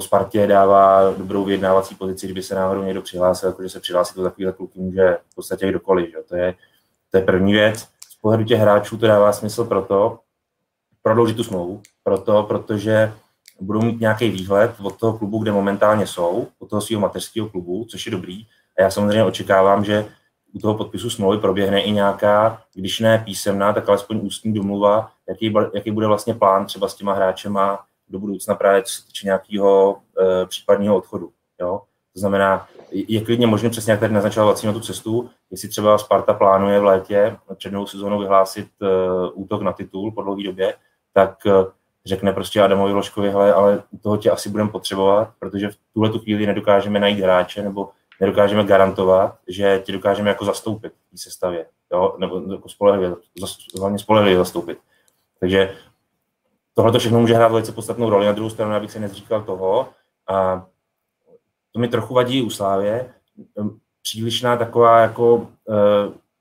Spartě dává dobrou vyjednávací pozici, kdyby se náhodou někdo přihlásil, jakože se přihlásit do takových kluky může v podstatě kdokoliv, že jo, to je první věc. Z pohledu těch hráčů to dává smysl proto, prodloužit tu smlouvu, protože budou mít nějaký výhled od toho klubu, kde momentálně jsou, od toho svého mateřského klubu, což je dobrý. A já samozřejmě očekávám, že u toho podpisu smlouvy proběhne i nějaká, když ne písemná, tak alespoň ústní domluva, jaký bude vlastně plán třeba s těma hráčema do budoucna právě co se týče nějakého případného odchodu. Jo? To znamená, je klidně možný přesně, jak tady naznačoval Vací, na tu cestu, jestli třeba Sparta plánuje v létě před novou sezónou vyhlásit útok na titul po dlouhé době, tak řekne prostě Adamovi Hložkovi, ale toho tě asi budeme potřebovat, protože v tuhle chvíli nedokážeme najít hráče nebo nedokážeme garantovat, že ti dokážeme jako zastoupit v té sestavě, jo? Nebo jako spolehlivě zastoupit. Takže tohle všechno může hrát velice podstatnou roli. Na druhou stranu, abych se nezříkal toho, a to mi trochu vadí u Slavie, přílišná taková jako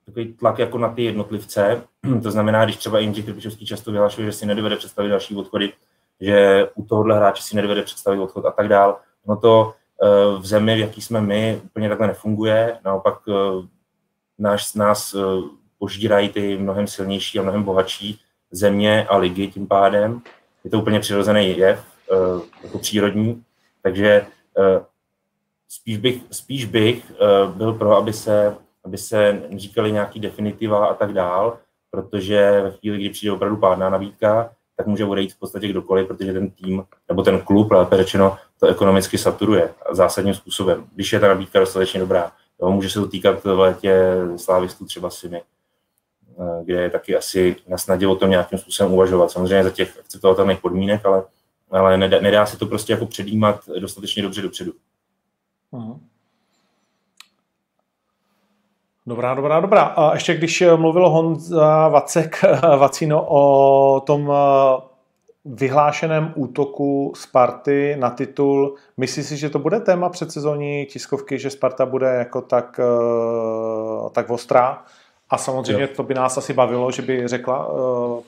takový tlak jako na ty jednotlivce. To znamená, když třeba Jindřich Trpišovský často vyhlašuje, že si nedovede představit další odchody, že u tohohle hráče si nedovede představit odchod a tak dál. No to v zemi, v jaký jsme my, úplně takhle nefunguje. Naopak nás požírají ty mnohem silnější a mnohem bohatší země a ligy tím pádem. Je to úplně přirozený jev, jako přírodní, takže spíš bych byl pro, aby se říkali nějaký definitiva a tak dál, protože ve chvíli, kdy přijde opravdu pádná nabídka, tak může odejít v podstatě kdokoliv, protože ten tým, nebo ten klub, lépe řečeno, to ekonomicky saturuje zásadním způsobem. Když je ta nabídka dostatečně dobrá, to může se to týkat v létě slávistů třeba Simi, kde je taky asi nasnadě o tom nějakým způsobem uvažovat. Samozřejmě za těch akceptovatelných podmínek, ale nedá se to prostě jako předjímat dostatečně dobře dopředu. Dobrá. A ještě když mluvil Honza Vacino o tom vyhlášeném útoku Sparty na titul, myslíš si, že to bude téma předsezonní tiskovky, že Sparta bude jako tak ostrá? A samozřejmě jo. To by nás asi bavilo, že by řekla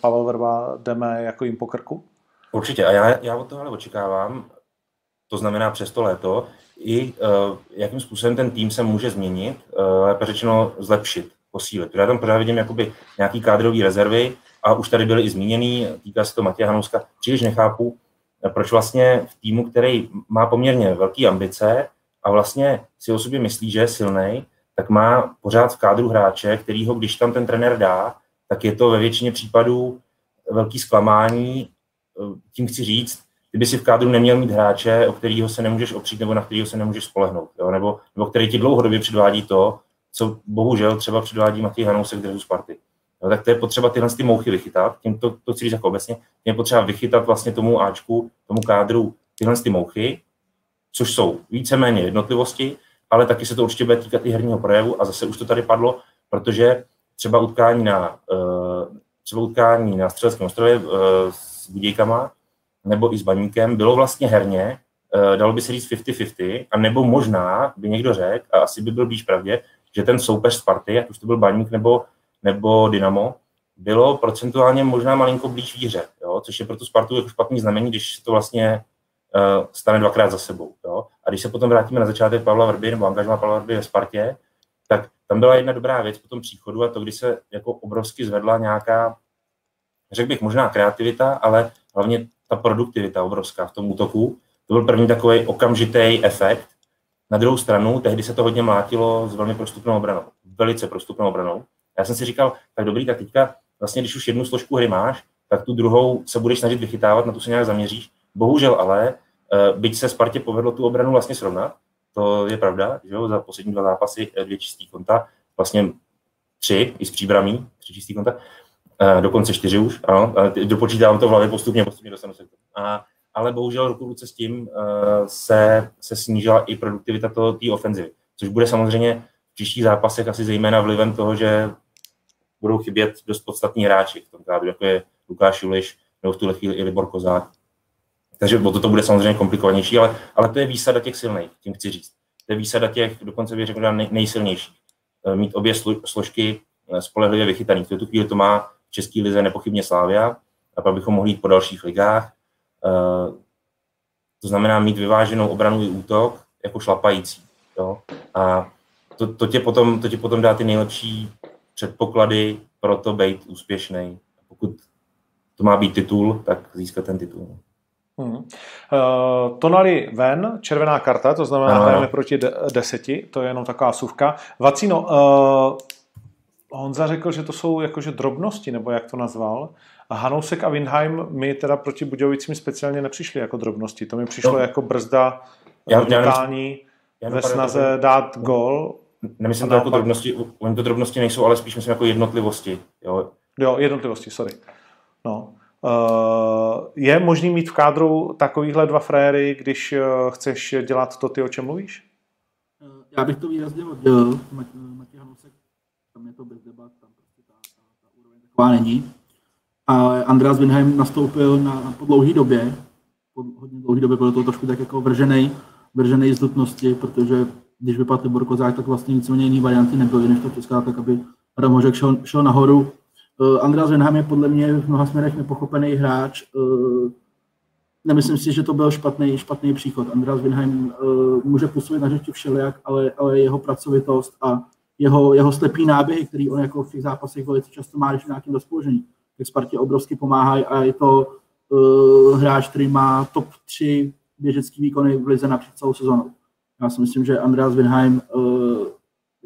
Pavel Vrba, jdeme jako jim po krku? Určitě. A já od toho ale očekávám, to znamená přes to léto, i jakým způsobem ten tým se může změnit, lépe řečeno zlepšit, posílit. Já tam pořád vidím jakoby nějaký kádrový rezervy a už tady byly i zmíněný, týká se to Matěja Hanouska. Příliš nechápu, proč vlastně v týmu, který má poměrně velké ambice a vlastně si o sobě myslí, že je silnej, tak má pořád v kádru hráče, kterýho, když tam ten trenér dá, tak je to ve většině případů velký zklamání. Tím chci říct, kdyby si v kádru neměl mít hráče, o kterého se nemůžeš opřít nebo na kterého se nemůžeš spolehnout, jo? Nebo který ti dlouhodobě předvádí to, co bohužel třeba předvádí Matěj Hanousek v dresu Sparty. Jo, tak to je potřeba tyhle ty mouchy vychytat, tím to chci říct jako obecně, je potřeba vychytat vlastně tomu áčku, tomu kádru tyhle ty mouchy, což jsou víceméně jednotlivosti, ale taky se to určitě bude týkat i herního projevu a zase už to tady padlo, protože třeba utkání na Střeleckém ostrově s Budějkama nebo i s Baníkem bylo vlastně herně, dalo by se říct 50-50, a nebo možná by někdo řekl, a asi by byl blíž pravdě, že ten soupeř Sparty, ať už to byl Baník nebo Dynamo, bylo procentuálně možná malinko blíž výhře, jo? Což je pro tu Spartu jako špatný znamení, když se to vlastně stane dvakrát za sebou. Jo? A když se potom vrátíme na začátek Pavla Vrby nebo angažmá Pavla Vrby ve Spartě, tak tam byla jedna dobrá věc po tom příchodu a to, když se jako obrovsky zvedla nějaká, řekl bych možná kreativita, ale hlavně ta produktivita obrovská v tom útoku. To byl první takový okamžitý efekt. Na druhou stranu, tehdy se to hodně mlátilo s velmi prostupnou obranou. Velice prostupnou obranou. Já jsem si říkal, tak dobrý, tak teďka vlastně, když už jednu složku hry máš, tak tu druhou se budeš snažit vychytávat, na tu se nějak zaměříš. Bohužel ale, byť se Spartě povedlo tu obranu vlastně srovnat, to je pravda, že jo, za poslední 2 zápasy 2 čistý konta, vlastně 3 i s Příbramí, 3 čistý konta, dokonce 4 už, ano, dopočítám to v hlavě postupně dostanu se k tomu. Ale bohužel ruku v ruce s tím se snížila i produktivita té ofenzivy, což bude samozřejmě v příštích zápasech asi zejména vlivem toho, že budou chybět dost podstatní hráči v tom kádru, jako je Lukáš Juliš nebo v tuhle chvíli i Libor Kozák. Takže to bude samozřejmě komplikovanější, ale to je výsada těch silných, tím chci říct. To je výsada těch, dokonce bych řekl, nejsilnějších. Mít obě složky spolehlivě vychytaných. V tu chvíli to má v české lize nepochybně Slavia, a pak bychom mohli jít po dalších ligách. To znamená mít vyváženou obranu i útok jako šlapající. Jo? A to tě potom dá ty nejlepší předpoklady pro to být úspěšnej. Pokud to má být titul, tak získat ten titul. Tonali ven, červená karta, to znamená hrajeme proti 10, to je jenom taková suvka. Vacino, Honza řekl, že to jsou jakože drobnosti, nebo jak to nazval. A Hanousek a Winheim mi teda proti Budějovicím speciálně nepřišli jako drobnosti. To mi přišlo jako brzda brutální ve snaze dát gól. Nemyslím to jako drobnosti, oni to drobnosti nejsou, ale spíš myslím jako jednotlivosti. Jo, jednotlivosti, sorry. No. Je možný mít v kádru takovýhle dva frajery, když chceš dělat to ty, o čem mluvíš? Já bych to výrazně oddělil. Matěj Hanousek, tam je to bez debat, tam prostě ta úroveň taková není. A András Winheim nastoupil po dlouhé době, byl to trošku tak jako vrženej z nutnosti, protože když vypadl Libor Kozák, tak vlastně nicméně jiný varianty nebyly, než to Česká, tak aby Adam Hložek šel nahoru. András Winheim je podle mě v mnoha směrech nepochopený hráč. Nemyslím si, že to byl špatný příchod. András Winheim může působit na řeči všelijak, ale jeho pracovitost a jeho slepý náběhy, který on jako v těch zápasech velice často má, když v nějakém rozpoložení, tak Spartě obrovsky pomáhají a je to hráč, který má top 3 běžecký výkony v lize napříč celou sezonu. Já si myslím, že András Winheim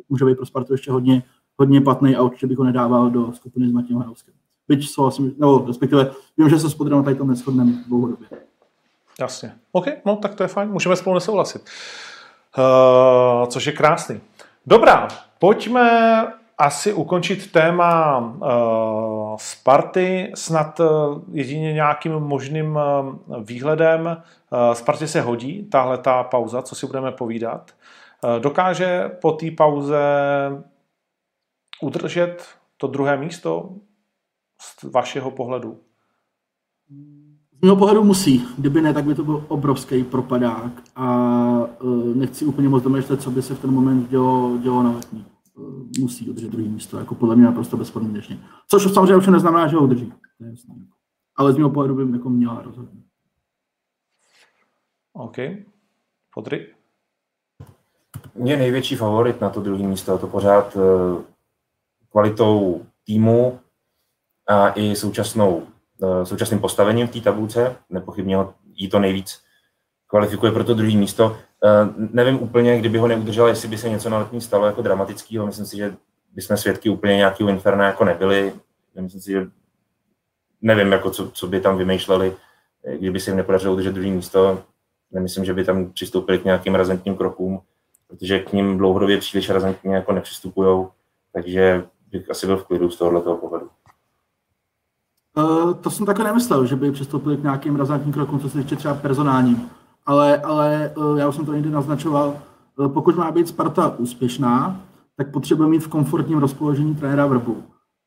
může být pro Spartu ještě hodně platný a určitě bych ho nedával do skupiny s Matějem Hanouskem. Byť souhlasím, nebo respektive vím, že se s Podrem tady to neshodneme dlouhodobě. Jasně. OK, no tak to je fajn, můžeme spolu nesouhlasit. Což je krásný. Dobrá, pojďme asi ukončit téma Sparty, snad jedině nějakým možným výhledem. Spartě se hodí tahleta pauza, co si budeme povídat. Dokáže po té pauze udržet to druhé místo z vašeho pohledu? Z mého pohledu musí. Kdyby ne, tak by to byl obrovský propadák a nechci úplně moc domýšlet, co by se v ten moment dělo na Letní. Musí udržet druhé místo, jako podle mě naprosto bezpodmínečně. Což samozřejmě už neznamená, že ho udrží. Ale z mého pohledu by jako měla rozhodnout. OK. Podry? Mě největší favorit na to druhé místo, a to pořád kvalitou týmu a i současným postavením v té tabulce, nepochybně jí to nejvíc kvalifikuje pro to druhé místo. Nevím úplně, kdyby ho neudržel, jestli by se něco na Letní stalo jako dramatického. Myslím si, že bychom svědky úplně nějakého inferna jako nebyli. Myslím si, že nevím, jako co by tam vymýšleli, kdyby se jim nepodařilo udržet druhé místo. Nemyslím, že by tam přistoupili k nějakým razantním krokům, protože k ním dlouhodobě příliš razantně jako nepřistupují. Takže bych asi byl v klidu z tohoto pohledu. To jsem také nemyslel, že by přistoupili k nějakým razantním krokům, co se týče třeba personálním. Ale já už jsem to někdy naznačoval, pokud má být Sparta úspěšná, tak potřebuje mít v komfortním rozpoložení trenéra Vrbu.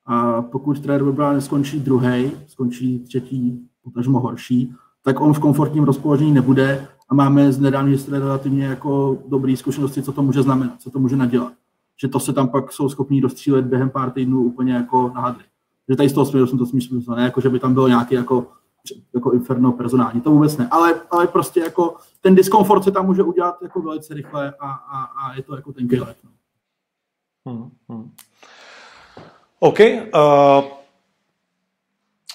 A pokud trenér Vrba neskončí druhý, skončí třetí, potažmo horší, tak on v komfortním rozpoložení nebude a máme z nedávné historie relativně jako dobré zkušenosti, co to může znamenat, co to může nadělat. Že to se tam pak jsou schopní dostřílet během pár týdnů úplně jako na hadry. Že tady z toho směru jsem to smysl, ne jako, že by tam bylo nějaký jako inferno personální, to vůbec ne, ale prostě jako ten diskomfort se tam může udělat jako velice rychle a je to jako tenký let. OK,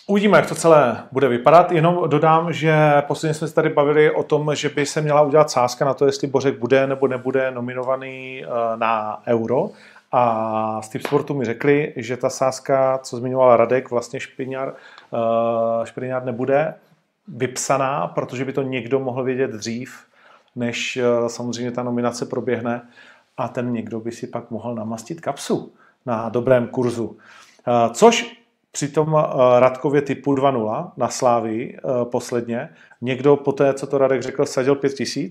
uvidíme, jak to celé bude vypadat, jenom dodám, že posledně jsme se tady bavili o tom, že by se měla udělat sázka na to, jestli Bořek bude nebo nebude nominovaný na Euro. A z Tipsportu mi řekli, že ta sázka, co zmiňoval Radek, vlastně Špriňar nebude vypsaná, protože by to někdo mohl vědět dřív, než samozřejmě ta nominace proběhne a ten někdo by si pak mohl namastit kapsu na dobrém kurzu. Což při tom Radkově typu 2-0 na Slavii posledně, někdo po té, co to Radek řekl, sadil 5 000,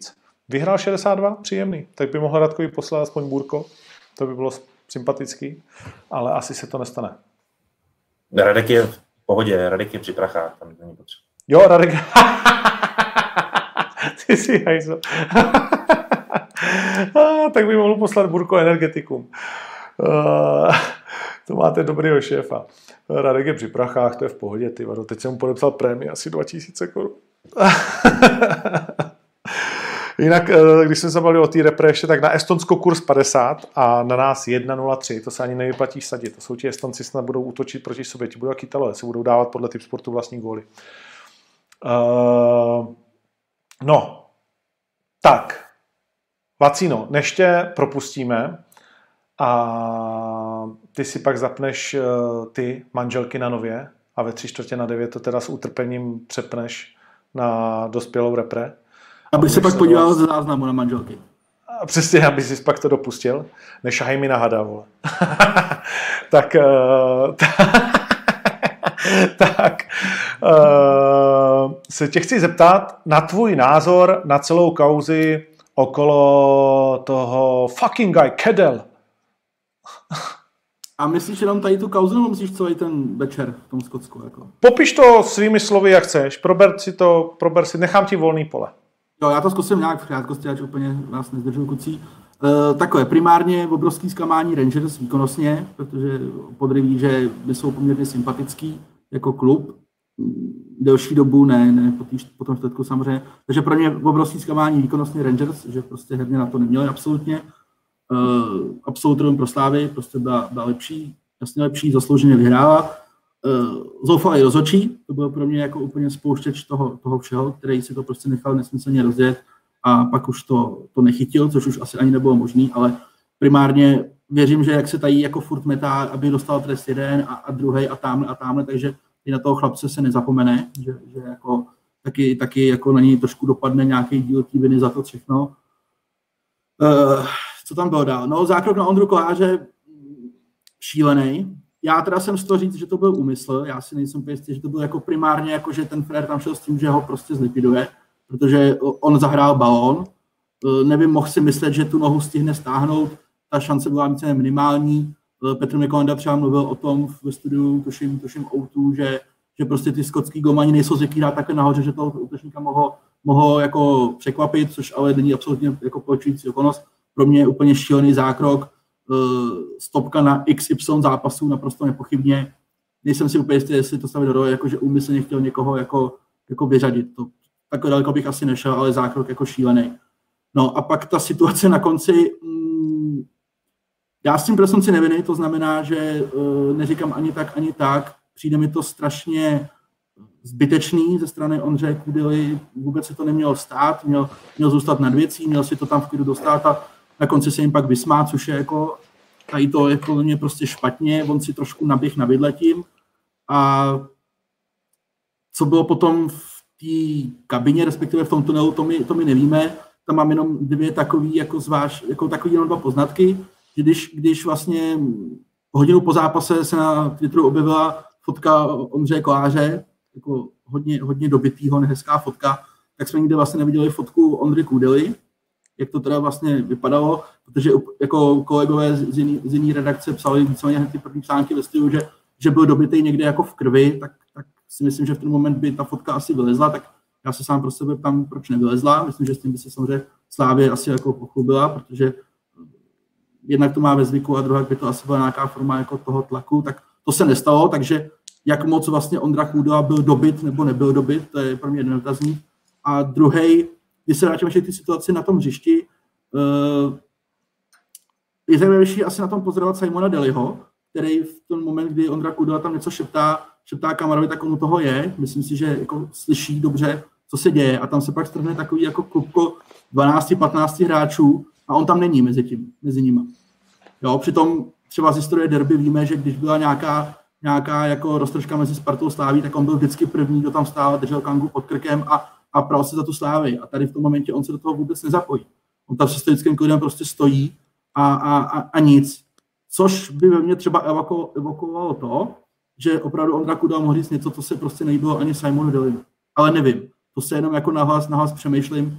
vyhrál 62, příjemný, tak by mohl Radkovi poslat aspoň bůrko. To by bylo sympatický, ale asi se to nestane. Radek je v pohodě, Radek je při prachách, tam není potřeba. Jo, Radek... Ty si hajzo. Tak by mohl poslat burko energetikum. To máte dobrýho šéfa. Radek je při prachách, to je v pohodě, ty vado. Teď jsem mu podepsal prémii asi 2000 Kč. Jinak, když jsme se bavili o té repre ještě, tak na Estonsko kurz 50 a na nás 1,03. To se ani nevyplatí vsadit. To jsou ti Estonci, snad budou útočit proti sobě. Ti budou jak Italové, si budou dávat podle Tipsportu vlastní góly. No, tak. Vacino, než tě propustíme a ty si pak zapneš ty manželky na Nově a ve 3/4 na 9 to teda s utrpením přepneš na dospělou repre. Aby se pak podíval ze záznamu na manželky. Přesně, aby jsi pak to dopustil. Nešahej mi na hada, vole. Tak, se tě chci zeptat na tvůj názor na celou kauzi okolo toho fucking guy Kedel. A myslíš jenom tady tu kauzu, nebo myslíš celý ten večer v tom Skotsku? Jako? Popiš to svými slovy, jak chceš. Prober si, nechám ti volný pole. Jo, já to zkusím nějak v krátkosti, ať úplně vás nezdržuju, kucí. Takové, primárně obrovský zklamání Rangers výkonnostně, protože podryví, že jsou poměrně sympatický jako klub. Delší dobu, ne po tom čtvrtku samozřejmě. Takže pro ně obrovský zklamání výkonnostně Rangers, že prostě herně na to neměli absolutně. Absolutorium pro Slávy prostě byla lepší, jasně lepší, zaslouženě vyhrála. Zoufalý rozhodčí, to bylo pro mě jako úplně spouštěč toho všeho, který si to prostě nechal nesmyslně rozjet a pak už to nechytil, což už asi ani nebylo možný, ale primárně věřím, že jak se tady jako furt metá, aby dostal trest jeden a druhej a támhle, takže i na toho chlapce se nezapomene, že jako taky jako na něj trošku dopadne nějaký díl tý viny za to všechno. Co tam bylo dál? No, zákrok na Ondru Koláře šílený. Já teda jsem z toho říct, že to byl úmysl, já si nejsem pěstý, že to bylo jako primárně, jako že ten frér tam šel s tím, že ho prostě zlikviduje, protože on zahrál balón, nevím, mohl si myslet, že tu nohu stihne stáhnout, ta šance byla více minimální. Petr Mikolanda třeba mluvil o tom ve studiu, tuším O2, že prostě ty skotský golmani nejsou zvyklí dát takhle nahoře, že toho útočníka mohlo jako překvapit, což ale není absolutně jako polčující okolnost. Pro mě je úplně šílený zákrok, stopka na XY zápasů naprosto nepochybně. Nejsem si úplně jistý, jestli to stavit do roje, jakože úmyslně chtěl někoho jako vyřadit. To, tak daleko bych asi nešel, ale zákrok jako šílený. No a pak ta situace na konci, já s tím presumpcí neviny, to znamená, že neříkám ani tak, přijde mi to strašně zbytečný ze strany Ondřeje Kúdely, vůbec se to nemělo stát, měl zůstat nad věcí, měl si to tam v klidu dostat a na konci se jim pak vysmát, což je jako, tady to je podle mě prostě špatně, on si trošku naběh na vidle tím. A co bylo potom v té kabině, respektive v tom tunelu, to my nevíme, tam mám jenom dvě takový, jako zvlášť, jako takový jenom dva poznatky, že když vlastně hodinu po zápase se na Twitteru objevila fotka Ondřeje Koláře, jako hodně dobitýho, nehezká fotka, tak jsme nikde vlastně neviděli fotku Ondry Kúdely, jak to teda vlastně vypadalo, protože jako kolegové z jiný redakce psali víceméně hned ty první psánky ve stylu, že byl dobitej někde jako v krvi, tak si myslím, že v ten moment by ta fotka asi vylezla, tak já se sám pro sebe ptám, proč nevylezla. Myslím, že s tím by se samozřejmě Slávě asi jako pochlubila, protože jednak to má ve zvyku a druhá by to asi byla nějaká forma jako toho tlaku, tak to se nestalo, takže jak moc vlastně Ondra Kúdela byl dobyt nebo nebyl dobyt, to je pro mě jeden otazník. A druhý, když se vrátíme ještě ty situaci na tom hřišti, je zajímavější asi na tom pozorovat Simona Deliho, který v ten moment, kdy Ondra Kúdela tam něco šeptá Kamarovi, tak on u toho je. Myslím si, že jako slyší dobře, co se děje. A tam se pak strhne takový jako klubko 12-15 hráčů a on tam není mezi nima. Jo, přitom třeba z historie derby víme, že když byla nějaká jako roztržka mezi Spartou a Sláví, tak on byl vždycky první, kdo tam stál, držel Kangu pod krkem a pral se za tu Slávy. A tady v tom momentě on se do toho vůbec nezapojí. On tam se stoickým klidem prostě stojí a nic. Což by ve mně třeba evokovalo to, že opravdu Ondra Kúdela mohl říct něco, co se prostě nelíbilo ani Simonu Delimu. Ale nevím. To se jenom jako nahlas přemýšlím.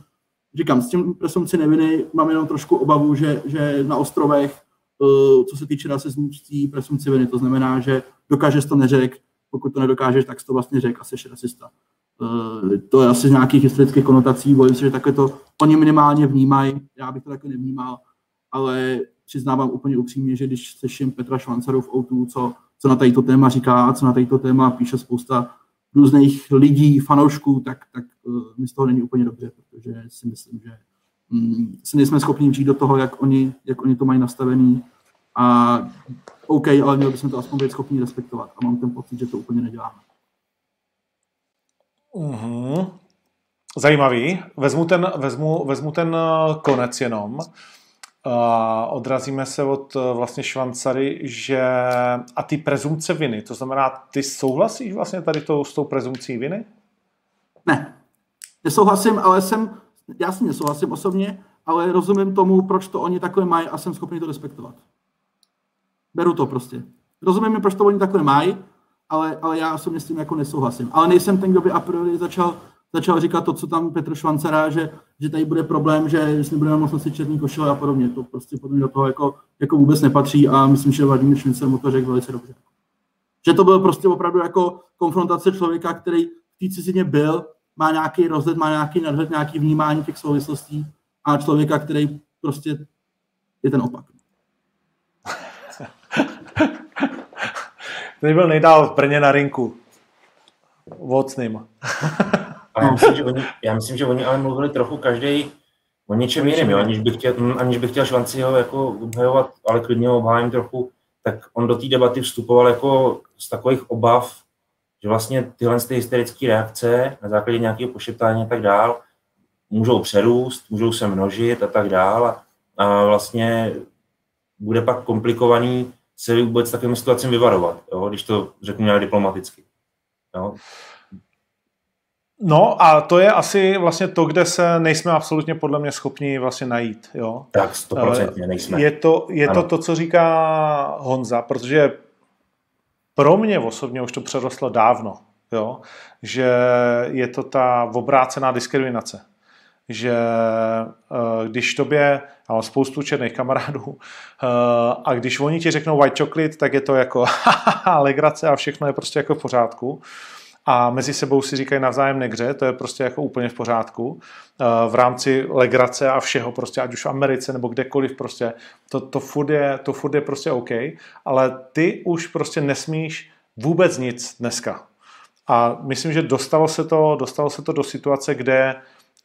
Říkám, s tím presumci neviny mám jenom trošku obavu, že na ostrovech, co se týče rasismičtí presumci viny, to znamená, že dokážeš to neřek, pokud to nedokážeš, tak to vlastně řek a seš rasista. To je asi z nějakých historických konotací, bojím se, že takhle to oni minimálně vnímají, já bych to takhle nevnímal, ale přiznávám úplně upřímně, že když slyším Petra Švancaru v O2, co na tadyto téma říká a co na tadyto téma píše spousta různých lidí, fanoušků, tak mi z toho není úplně dobře, protože si myslím, že si nejsme schopni vžít do toho, jak oni to mají nastavený. A OK, ale měli bychom to aspoň být schopni respektovat. A mám ten pocit, že to úplně neděláme. Mm-hmm. Zajímavý. Vezmu ten konec jenom. Odrazíme se od vlastně Švancaři, že a ty prezumpce viny, to znamená, ty souhlasíš vlastně tady s tou prezumcí viny? Ne. Nesouhlasím, ale já s tím nesouhlasím osobně, ale rozumím tomu, proč to oni takové mají a jsem schopný to respektovat. Beru to prostě. Rozumím, proč to oni takové mají, ale já osobně s tím jako nesouhlasím. Ale nejsem ten, kdo by a priori začal říkat to, co tam Petr Švancara, že tady bude problém, že si nebudeme možnosti černý košile a podobně. To prostě podle mě do toho jako vůbec nepatří a myslím, že Vladimír Švincer mu to řekl velice dobře. Že to bylo prostě opravdu jako konfrontace člověka, který v té cizině byl, má nějaký rozhled, má nějaký nadhled, nějaký vnímání těch souvislostí a člověka, který prostě je ten opak. Ten byl nejdál v Brně na rinku. Vocným. Ale já myslím, že oni ale mluvili trochu každý o něčem jiném, jo? Aniž bych chtěl Švanciho jako obhajovat, ale klidně ho obhájím trochu, tak on do té debaty vstupoval jako z takových obav, že vlastně tyhle hysterické reakce na základě nějakého pošeptání a tak dál můžou přerůst, můžou se množit a tak dál a vlastně bude pak komplikovaný se vůbec takovým situacím vyvarovat, jo? Když to řeknu nějak diplomaticky. Jo? No a to je asi vlastně to, kde se nejsme absolutně podle mě schopni vlastně najít. Jo? Tak 100% nejsme. Je to, co říká Honza, protože pro mě osobně už to přerostlo dávno, jo? Že je to ta obrácená diskriminace. Že když tobě, já mám spoustu černých kamarádů, a když oni ti řeknou white chocolate, tak je to jako legrace a všechno je prostě jako v pořádku. A mezi sebou si říkají navzájem negře, to je prostě jako úplně v pořádku. V rámci legrace a všeho prostě, ať už v Americe nebo kdekoliv prostě, to furt je prostě OK, ale ty už prostě nesmíš vůbec nic dneska. A myslím, že dostalo se to do situace, kde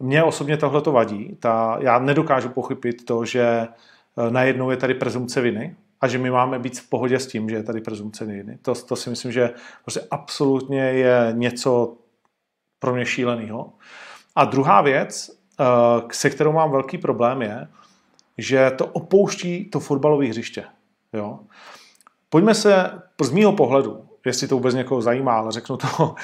mě osobně tohle to vadí. Já nedokážu pochopit to, že najednou je tady presumpce viny, a že my máme být v pohodě s tím, že je tady presumpce viny. To si myslím, že prostě absolutně je něco pro mě šíleného. A druhá věc, se kterou mám velký problém, je, že to opouští to fotbalové hřiště. Jo? Pojďme se, z mýho pohledu, jestli to vůbec někoho zajímá, ale řeknu to.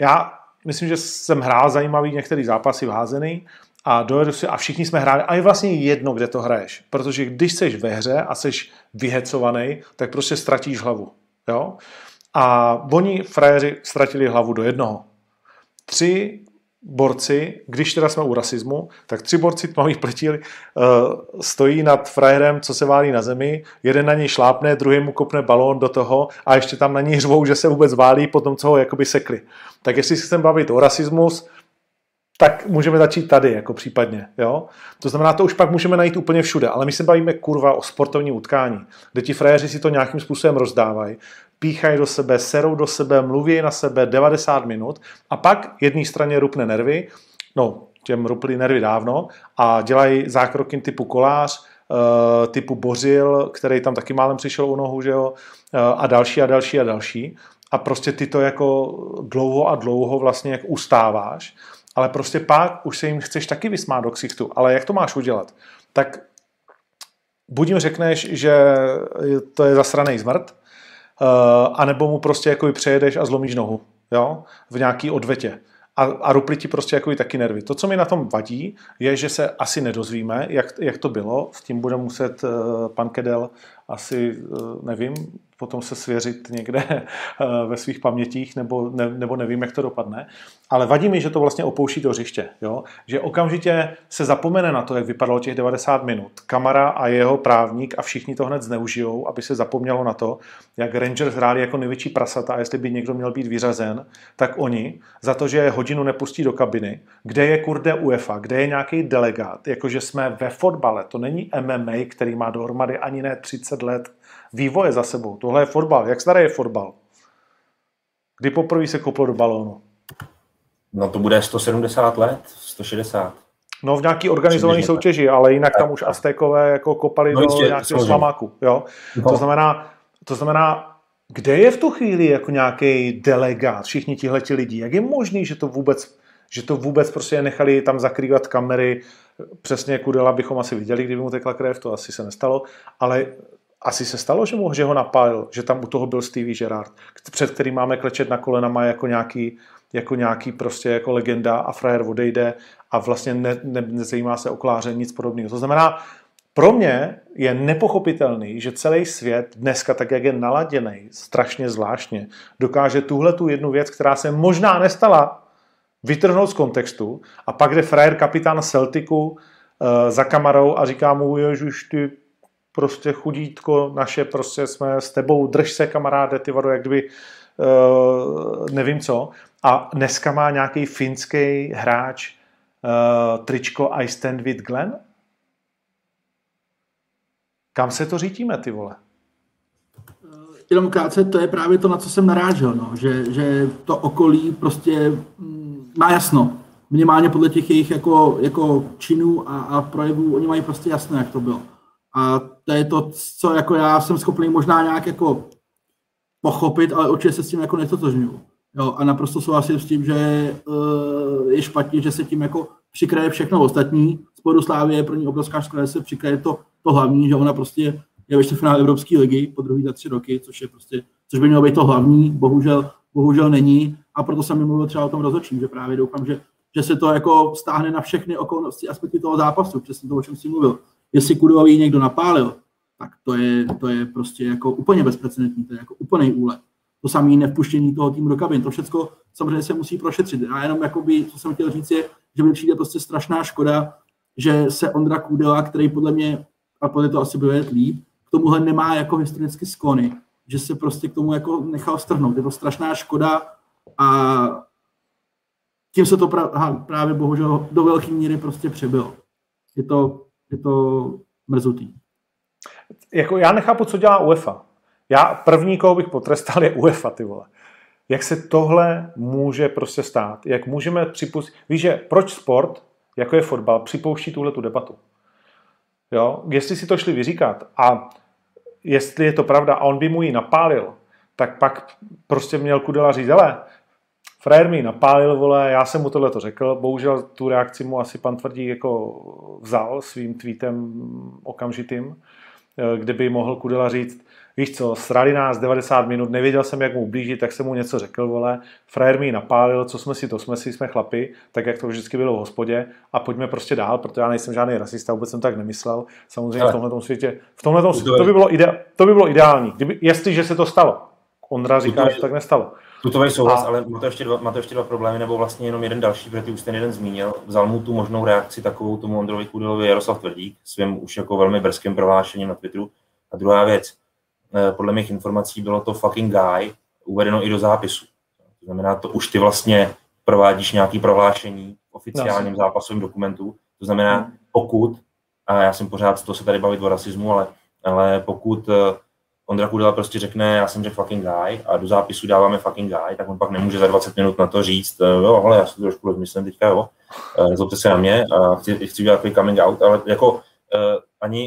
Já myslím, že jsem hrál zajímavý některý zápasy v házený, a dojedu si, a všichni jsme hráli. A je vlastně jedno, kde to hraješ. Protože když jsi ve hře a jsi vyhecovaný, tak prostě ztratíš hlavu. Jo? A oni, frajeři, ztratili hlavu do jednoho. 3 borci, když teda jsme u rasismu, tak 3 borci tmavých pletil stojí nad frajerem, co se válí na zemi, jeden na něj šlápne, druhý mu kopne balón do toho a ještě tam na něj řvou, že se vůbec válí po tom, co ho jakoby sekli. Tak jestli si chcem bavit o rasismus, tak můžeme začít tady, jako případně. Jo? To znamená, to už pak můžeme najít úplně všude, ale my se bavíme kurva o sportovní utkání, kde ti frajeři si to nějakým způsobem rozdávají, píchají do sebe, serou do sebe, mluví na sebe 90 minut a pak jedné straně rupne nervy, no, těm ruply nervy dávno a dělají zákroky typu Kolář, typu Bořil, který tam taky málem přišel u nohu, že jo? A další a další a další. A prostě ty to jako dlouho a dlouho vlastně jak ustáváš. Ale prostě pak už se jim chceš taky vysmát do ksichtu. Ale jak to máš udělat? Tak buď jim řekneš, že to je zasranej zmrt, anebo mu prostě jako přejedeš a zlomíš nohu, jo? V nějaký odvetě. A rupli ti prostě jako taky nervy. To, co mi na tom vadí, je, že se asi nedozvíme, jak to bylo. S tím bude muset pan Kedel asi, nevím, potom se svěřit někde ve svých pamětích, nebo nevím, jak to dopadne. Ale vadí mi, že to vlastně opouští to hřiště. Jo? Že okamžitě se zapomene na to, jak vypadalo těch 90 minut. Kamara a jeho právník a všichni to hned zneužijou, aby se zapomnělo na to, jak Rangers hráli jako největší prasata a jestli by někdo měl být vyřazen, tak oni za to, že hodinu nepustí do kabiny, kde je kurde UEFA, kde je nějaký delegát, jakože jsme ve fotbale, to není MMA, který má dohromady ani ne 30 let vývoje za sebou. Tohle je fotbal. Jak starý je fotbal? Kdy poprvé se koplo do balónu? No to bude 170 let, 160. No, v nějaký organizované soutěži, ale jinak tam už Aztékové jako kopali do nějakého slamáku. Jo? No. To znamená, kde je v tu chvíli jako nějaký delegát, všichni tihleti lidi? Jak je možný, že to vůbec prostě nechali tam zakrývat kamery? Přesně Kúdela bychom asi viděli, kdyby mu tekla krev, to asi se nestalo, ale asi se stalo, že ho napálil, že tam u toho byl Steven Gerrard, před kterým máme klečet na kolenama jako nějaký prostě jako legenda a frajer odejde a vlastně nezajímá se o kláře, nic podobného. To znamená, pro mě je nepochopitelný, že celý svět dneska, tak jak je naladěný, strašně zvláštně, dokáže tuhle tu jednu věc, která se možná nestala, vytrhnout z kontextu a pak jde frajer kapitán Celticu za kamerou a říká mu, ježiš, ty prostě chudítko naše, prostě jsme s tebou, drž se kamaráde, ty vado, jak kdyby nevím co. A dneska má nějaký finský hráč tričko I stand with Glen? Kam se to řítíme, ty vole? Jenom krátce, to je právě to, na co jsem narážel, no. Že to okolí prostě má jasno. Minimálně podle těch jejich jako činů a projevů, oni mají prostě jasno, jak to bylo. A to je to, co jako já jsem schopný možná nějak jako pochopit, ale určitě se s tím jako nestotožňuju. Jo, a naprosto souhlasím s tím, že je špatně, že se tím jako přikraje všechno ostatní. Spodu Slavie je pro ní obrovská škoda, se přikraje to hlavní, že ona prostě je ve čtvrtfinále Evropské ligy po druhý za 3 roky, což je prostě, což by mělo být to hlavní, bohužel není. A proto jsem mluvil třeba o tom rozhodčím, že právě doufám, že se to jako stáhne na všechny okolnosti, aspekty toho zápasu, přesně to, o čem jsi mluvil. Jestli Kúdelovi někdo napálil, tak to je prostě jako úplně bezprecedentní, to je jako úplný úlet. To samé nevpuštění toho týmu do kabin, to všechno samozřejmě se musí prošetřit. A jenom jakoby, co jsem chtěl říct, je, že mi přijde prostě strašná škoda, že se Ondra Kúdela, který podle mě, a podle to asi bude líp, k tomuhle nemá jako historicky sklony, že se prostě k tomu jako nechal strhnout. Je to strašná škoda a tím se to právě bohužel do velké míry prostě přebylo. Je to mrzutý. Jako já nechápu, co dělá UEFA. Já první, koho bych potrestal, je UEFA, ty vole. Jak se tohle může prostě stát? Jak můžeme připustit? Víš, že proč sport, jako je fotbal, připouští tuhletu debatu? Jo? Jestli si to šli vyříkat a jestli je to pravda a on by mu ji napálil, tak pak prostě měl Kúdela říct, hele, frajer mi napálil, vole, já jsem mu tohleto řekl, bohužel tu reakci mu asi pan Tvrdík jako vzal svým tweetem okamžitým, kde by mohl Kúdela říct, víš co, srali nás 90 minut, nevěděl jsem, jak mu ublížit, tak jsem mu něco řekl, vole, frajer mi napálil, co jsme si, to jsme chlapi, tak jak to vždycky bylo v hospodě a pojďme prostě dál, protože já nejsem žádný rasista, vůbec jsem tak nemyslel, samozřejmě ale v tomhletom světě, to by bylo ideální, jestliže se to stalo. Ondra říká, že tak nestalo. Tutovej souhlas, ale má to ještě dva problémy, nebo vlastně jenom jeden další, protože ty už ten jeden zmínil. Vzal mu tu možnou reakci takovou tomu Ondrovi Kúdelovi Jaroslav Tvrdík svým už jako velmi brzkým prohlášením na Twitteru. A druhá věc, podle mých informací bylo to fucking guy uvedeno i do zápisu. To znamená, to už ty vlastně provádíš nějaké prohlášení v oficiálním zápasovém dokumentu. To znamená, pokud, a já jsem pořád z toho se tady bavit o rasismu, ale pokud Ondra Kúdela prostě řekne, já jsem řekl fucking guy a do zápisu dáváme fucking guy, tak on pak nemůže za 20 minut na to říct, jo, hele, já si to trošku rozmyslím teďka, jo, zlobte se na mě a chci udělat takový coming out, ale jako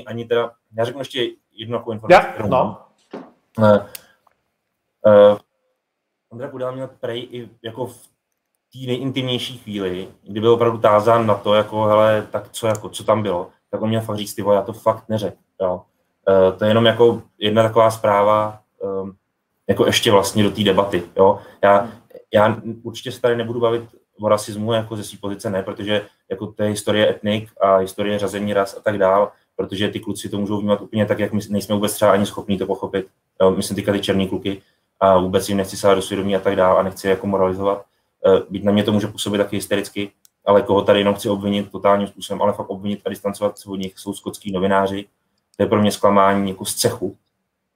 ani teda, já řeknu ještě jednu takovou informaci. Yeah, no. Ondra Kúdela měl prej i jako v té nejintimnější chvíli, kdy byl opravdu tázán na to, jako hele, tak co tam bylo, tak on měl fakt říct, ty vole, já to fakt neřekl, jo. To je jenom jako jedna taková zpráva jako ještě vlastně do té debaty. Jo? Já určitě se tady nebudu bavit o rasismu jako ze své pozice, ne, protože jako to je historie etnik a historie řazení ras a tak dál, protože ty kluci to můžou vnímat úplně tak, jak my nejsme vůbec třeba ani schopní to pochopit. Jo? Myslím teďka ty černý kluky a vůbec jim nechci sávat do svědomí a tak dál a nechci jako moralizovat. Být na mě to může působit taky hystericky, ale koho tady jenom chci obvinit totálním způsobem, ale fakt obvinit a distancovat se od nich jsou skotský novináři. To je pro mě zklamání jako z cechu,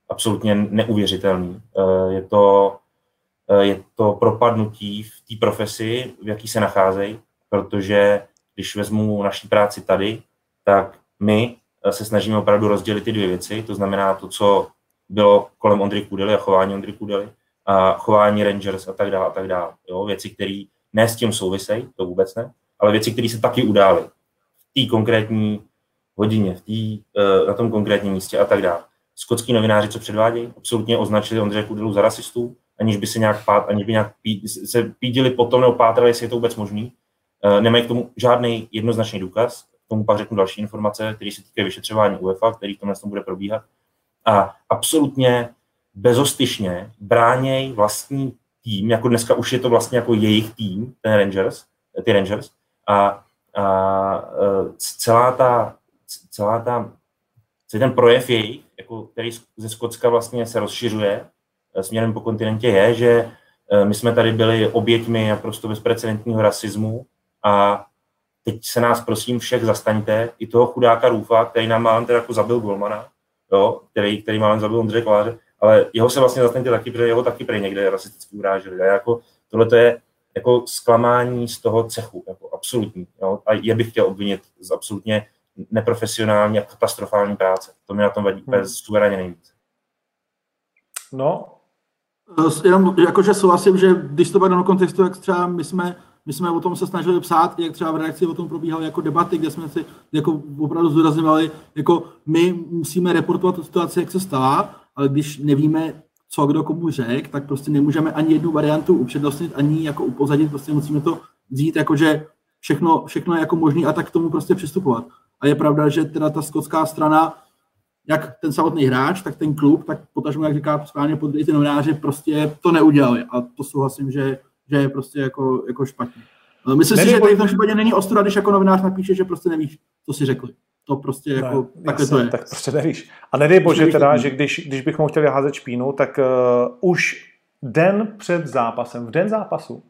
absolutně neuvěřitelný. Je to propadnutí v té profesi, v jaký se nacházejí, protože když vezmu naší práci tady, tak my se snažíme opravdu rozdělit ty dvě věci, to znamená to, co bylo kolem Ondry Kúdely a chování Ondry Kúdely a chování Rangers a tak dále. Jo? Věci, které ne s tím souvisejí, to vůbec ne, ale věci, které se taky udály. té konkrétní hodině, na tom konkrétním místě a tak dále. Skotský novináři, co předvádějí, absolutně označili Ondřeje Kúdelu za rasistů, aniž by se nějak pídili potom nebo pátrali, jestli je to vůbec možný. Nemají k tomu žádný jednoznačný důkaz. K tomu pak řeknu další informace, které se týkají vyšetřování UEFA, který v tomhle tom bude probíhat. A absolutně bezostyšně bránějí vlastní tým, jako dneska už je to vlastně jako jejich tým, ty Rangers. A celý ten projev jejich, jako, který ze Skotska vlastně se rozšiřuje směrem po kontinentě, je, že my jsme tady byli oběťmi naprosto bezprecedentního rasismu a teď se nás prosím všech zastaňte, i toho chudáka Roofa, který nám málem teda jako zabil golmana, jo, který málem zabil Ondřeje Kláře, ale jeho se vlastně zastaňte taky, protože jeho taky prý někde rasisticky uráželi. A jako, tohle to je jako zklamání z toho cechu, jako absolutní. Jo, a je bych chtěl obvinit z absolutně neprofesionální a katastrofální práce. To mě na tom vadí suverénně nejvíc. No, jenom jakože souhlasím, že když to bude do kontextu, jak třeba my jsme o tom se snažili psát, jak třeba v reakci o tom probíhaly jako debaty, kde jsme si jako opravdu zdůrazňovali, jako my musíme reportovat tu situaci, jak se stala, ale když nevíme, co kdo komu řekl, tak prostě nemůžeme ani jednu variantu upřednostnit, ani jako upozadit, prostě musíme to vzít, jakože všechno je jako možný a tak k tomu prostě přistupovat. A je pravda, že teda ta skotská strana, jak ten samotný hráč, tak ten klub, tak potažmo, jak říká správně podle ty novináři, prostě to neudělali a to souhlasím, že je prostě jako špatně. Myslím si, že tady v tom špatně není ostuda, když jako novinář napíše, že prostě nevíš, co si řekli. To prostě jako ne, takhle jasný, to je. Tak prostě nevíš. A nedej bože nevíš, teda, že když bychom chtěli házet špínu, tak už den před zápasem,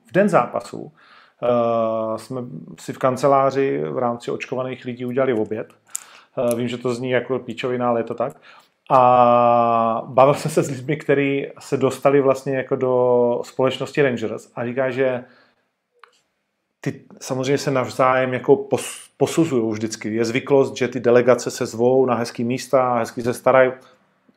v den zápasu jsme si v kanceláři v rámci očkovaných lidí udělali oběd. Vím, že to zní jako píčovina, ale je to tak. A bavil jsem se s lidmi, kteří se dostali vlastně jako do společnosti Rangers a říká, že ty samozřejmě se navzájem jako posuzují vždycky. Je zvyklost, že ty delegace se zvou na hezký místa, hezky se starají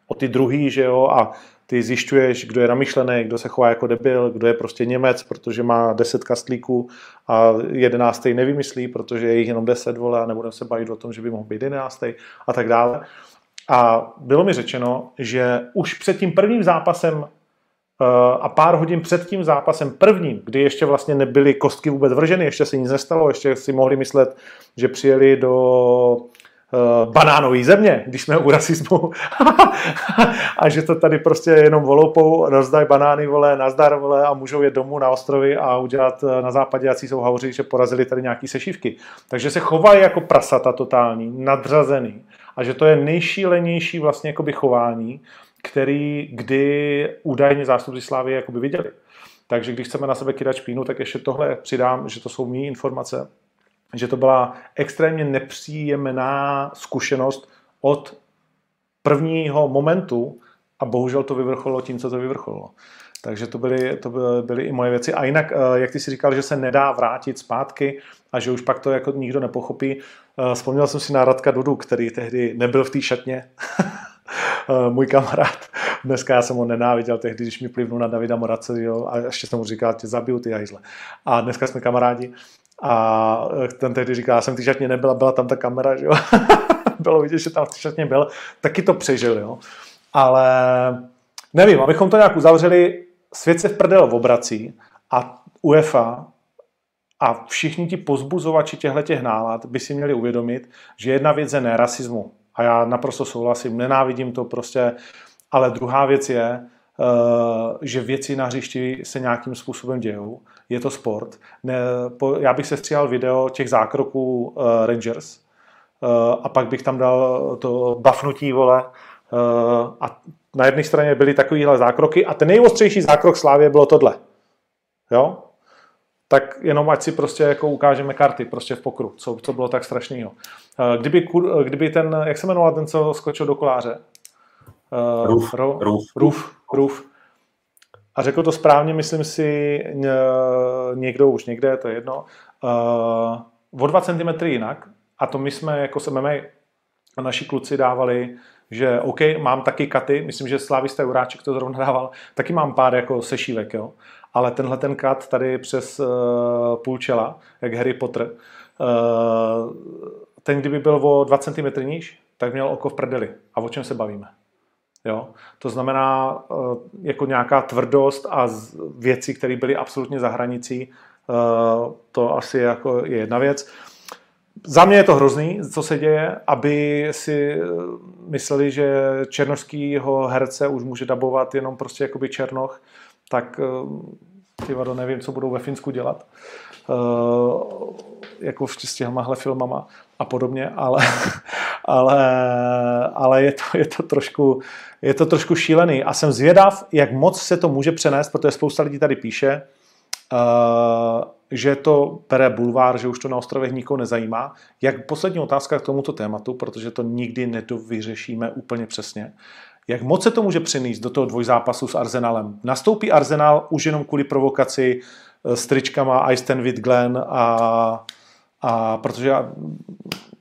o ty druhý, že jo, a ty zjišťuješ, kdo je namyšlený, kdo se chová jako debil, kdo je prostě Němec, protože má 10 kastlíků a 11. nevymyslí, protože je jich jenom 10, vole, a nebudeme se bavit o tom, že by mohl být 11. a tak dále. A bylo mi řečeno, že už před tím prvním zápasem a pár hodin před tím zápasem prvním, kdy ještě vlastně nebyly kostky vůbec vrženy, ještě se nic nestalo, ještě si mohli myslet, že přijeli do banánové země, když jsme u rasismu. A že to tady prostě jenom voloupou, rozdají banány, vole, nazdar, vole, a můžou jít domů na ostrovy a udělat na západě, jací jsou hauři, že porazili tady nějaký sešívky. Takže se chovají jako prasata totální, nadřazený. A že to je nejšílenější vlastně jakoby chování, který kdy údajně zástupci Slavie jakoby viděli. Takže když chceme na sebe kydat špínu, tak ještě tohle přidám, že to jsou mý informace, že to byla extrémně nepříjemná zkušenost od prvního momentu a bohužel to vyvrcholilo tím, co to vyvrcholilo. Takže to byly i moje věci. A jinak, jak ty si říkal, že se nedá vrátit zpátky a že už pak to jako nikdo nepochopí, vzpomněl jsem si na Radka Dudu, který tehdy nebyl v té šatně. Můj kamarád. Dneska já jsem ho nenáviděl tehdy, když mi plivnul na Davida Morace, jo, a ještě jsem mu říkal, tě zabiju, ty hajzle. A dneska jsme kamarádi. A ten tehdy říkal, já jsem v té šatně nebyl, byla tam ta kamera, že jo. Bylo vidět, že tam v té šatně byl. Taky to přežil, jo. Ale nevím, abychom to nějak uzavřeli, svět se v prdel obrací a UEFA a všichni ti pozbuzovači těchto nálad by si měli uvědomit, že jedna věc je ne rasismu. A já naprosto souhlasím, nenávidím to prostě, ale druhá věc je, že věci na hřišti se nějakým způsobem dějou. Je to sport. Já bych se stříhal video těch zákroků Rangers a pak bych tam dal to bafnutí, vole, a na jedné straně byly takovýhle zákroky a ten nejostřejší zákrok Slavie bylo tohle. Jo? Tak jenom ať si prostě jako ukážeme karty prostě v pokru, co bylo tak strašného. Kdyby ten, jak se jmenoval ten, co skočil do koláře? Roof. A řekl to správně, myslím si, někdo už někde, to je jedno. O 2 cm jinak, a to my jsme jako se MMA a naši kluci dávali, že OK, mám taky katy, myslím, že Slávisté Uráček to zrovna dával, taky mám pár jako sešívek, jo. Ale tenhle ten kat tady přes půl čela, jak Harry Potter, ten, kdyby byl o 2 cm níž, tak měl oko v prdeli. A o čem se bavíme? Jo? To znamená jako nějaká tvrdost a věci, které byly absolutně za hranicí, to asi jako je jedna věc. Za mě je to hrozný, co se děje, aby si mysleli, že černošskýho herce už může dabovat jenom prostě jakoby Černoch, tak tyvado, nevím, co budou ve Finsku dělat. Jako s těmahle filmama a podobně, ale je to trošku šílený. A jsem zvědav, jak moc se to může přenést, protože spousta lidí tady píše, že to bere bulvár, že už to na ostrovech nikoho nezajímá. Jak poslední otázka k tomuto tématu, protože to nikdy nedovyřešíme úplně přesně. Jak moc se to může přenést do toho dvojzápasu s Arsenalem? Nastoupí Arsenal už jenom kvůli provokaci s tričkama I stand with Glen a protože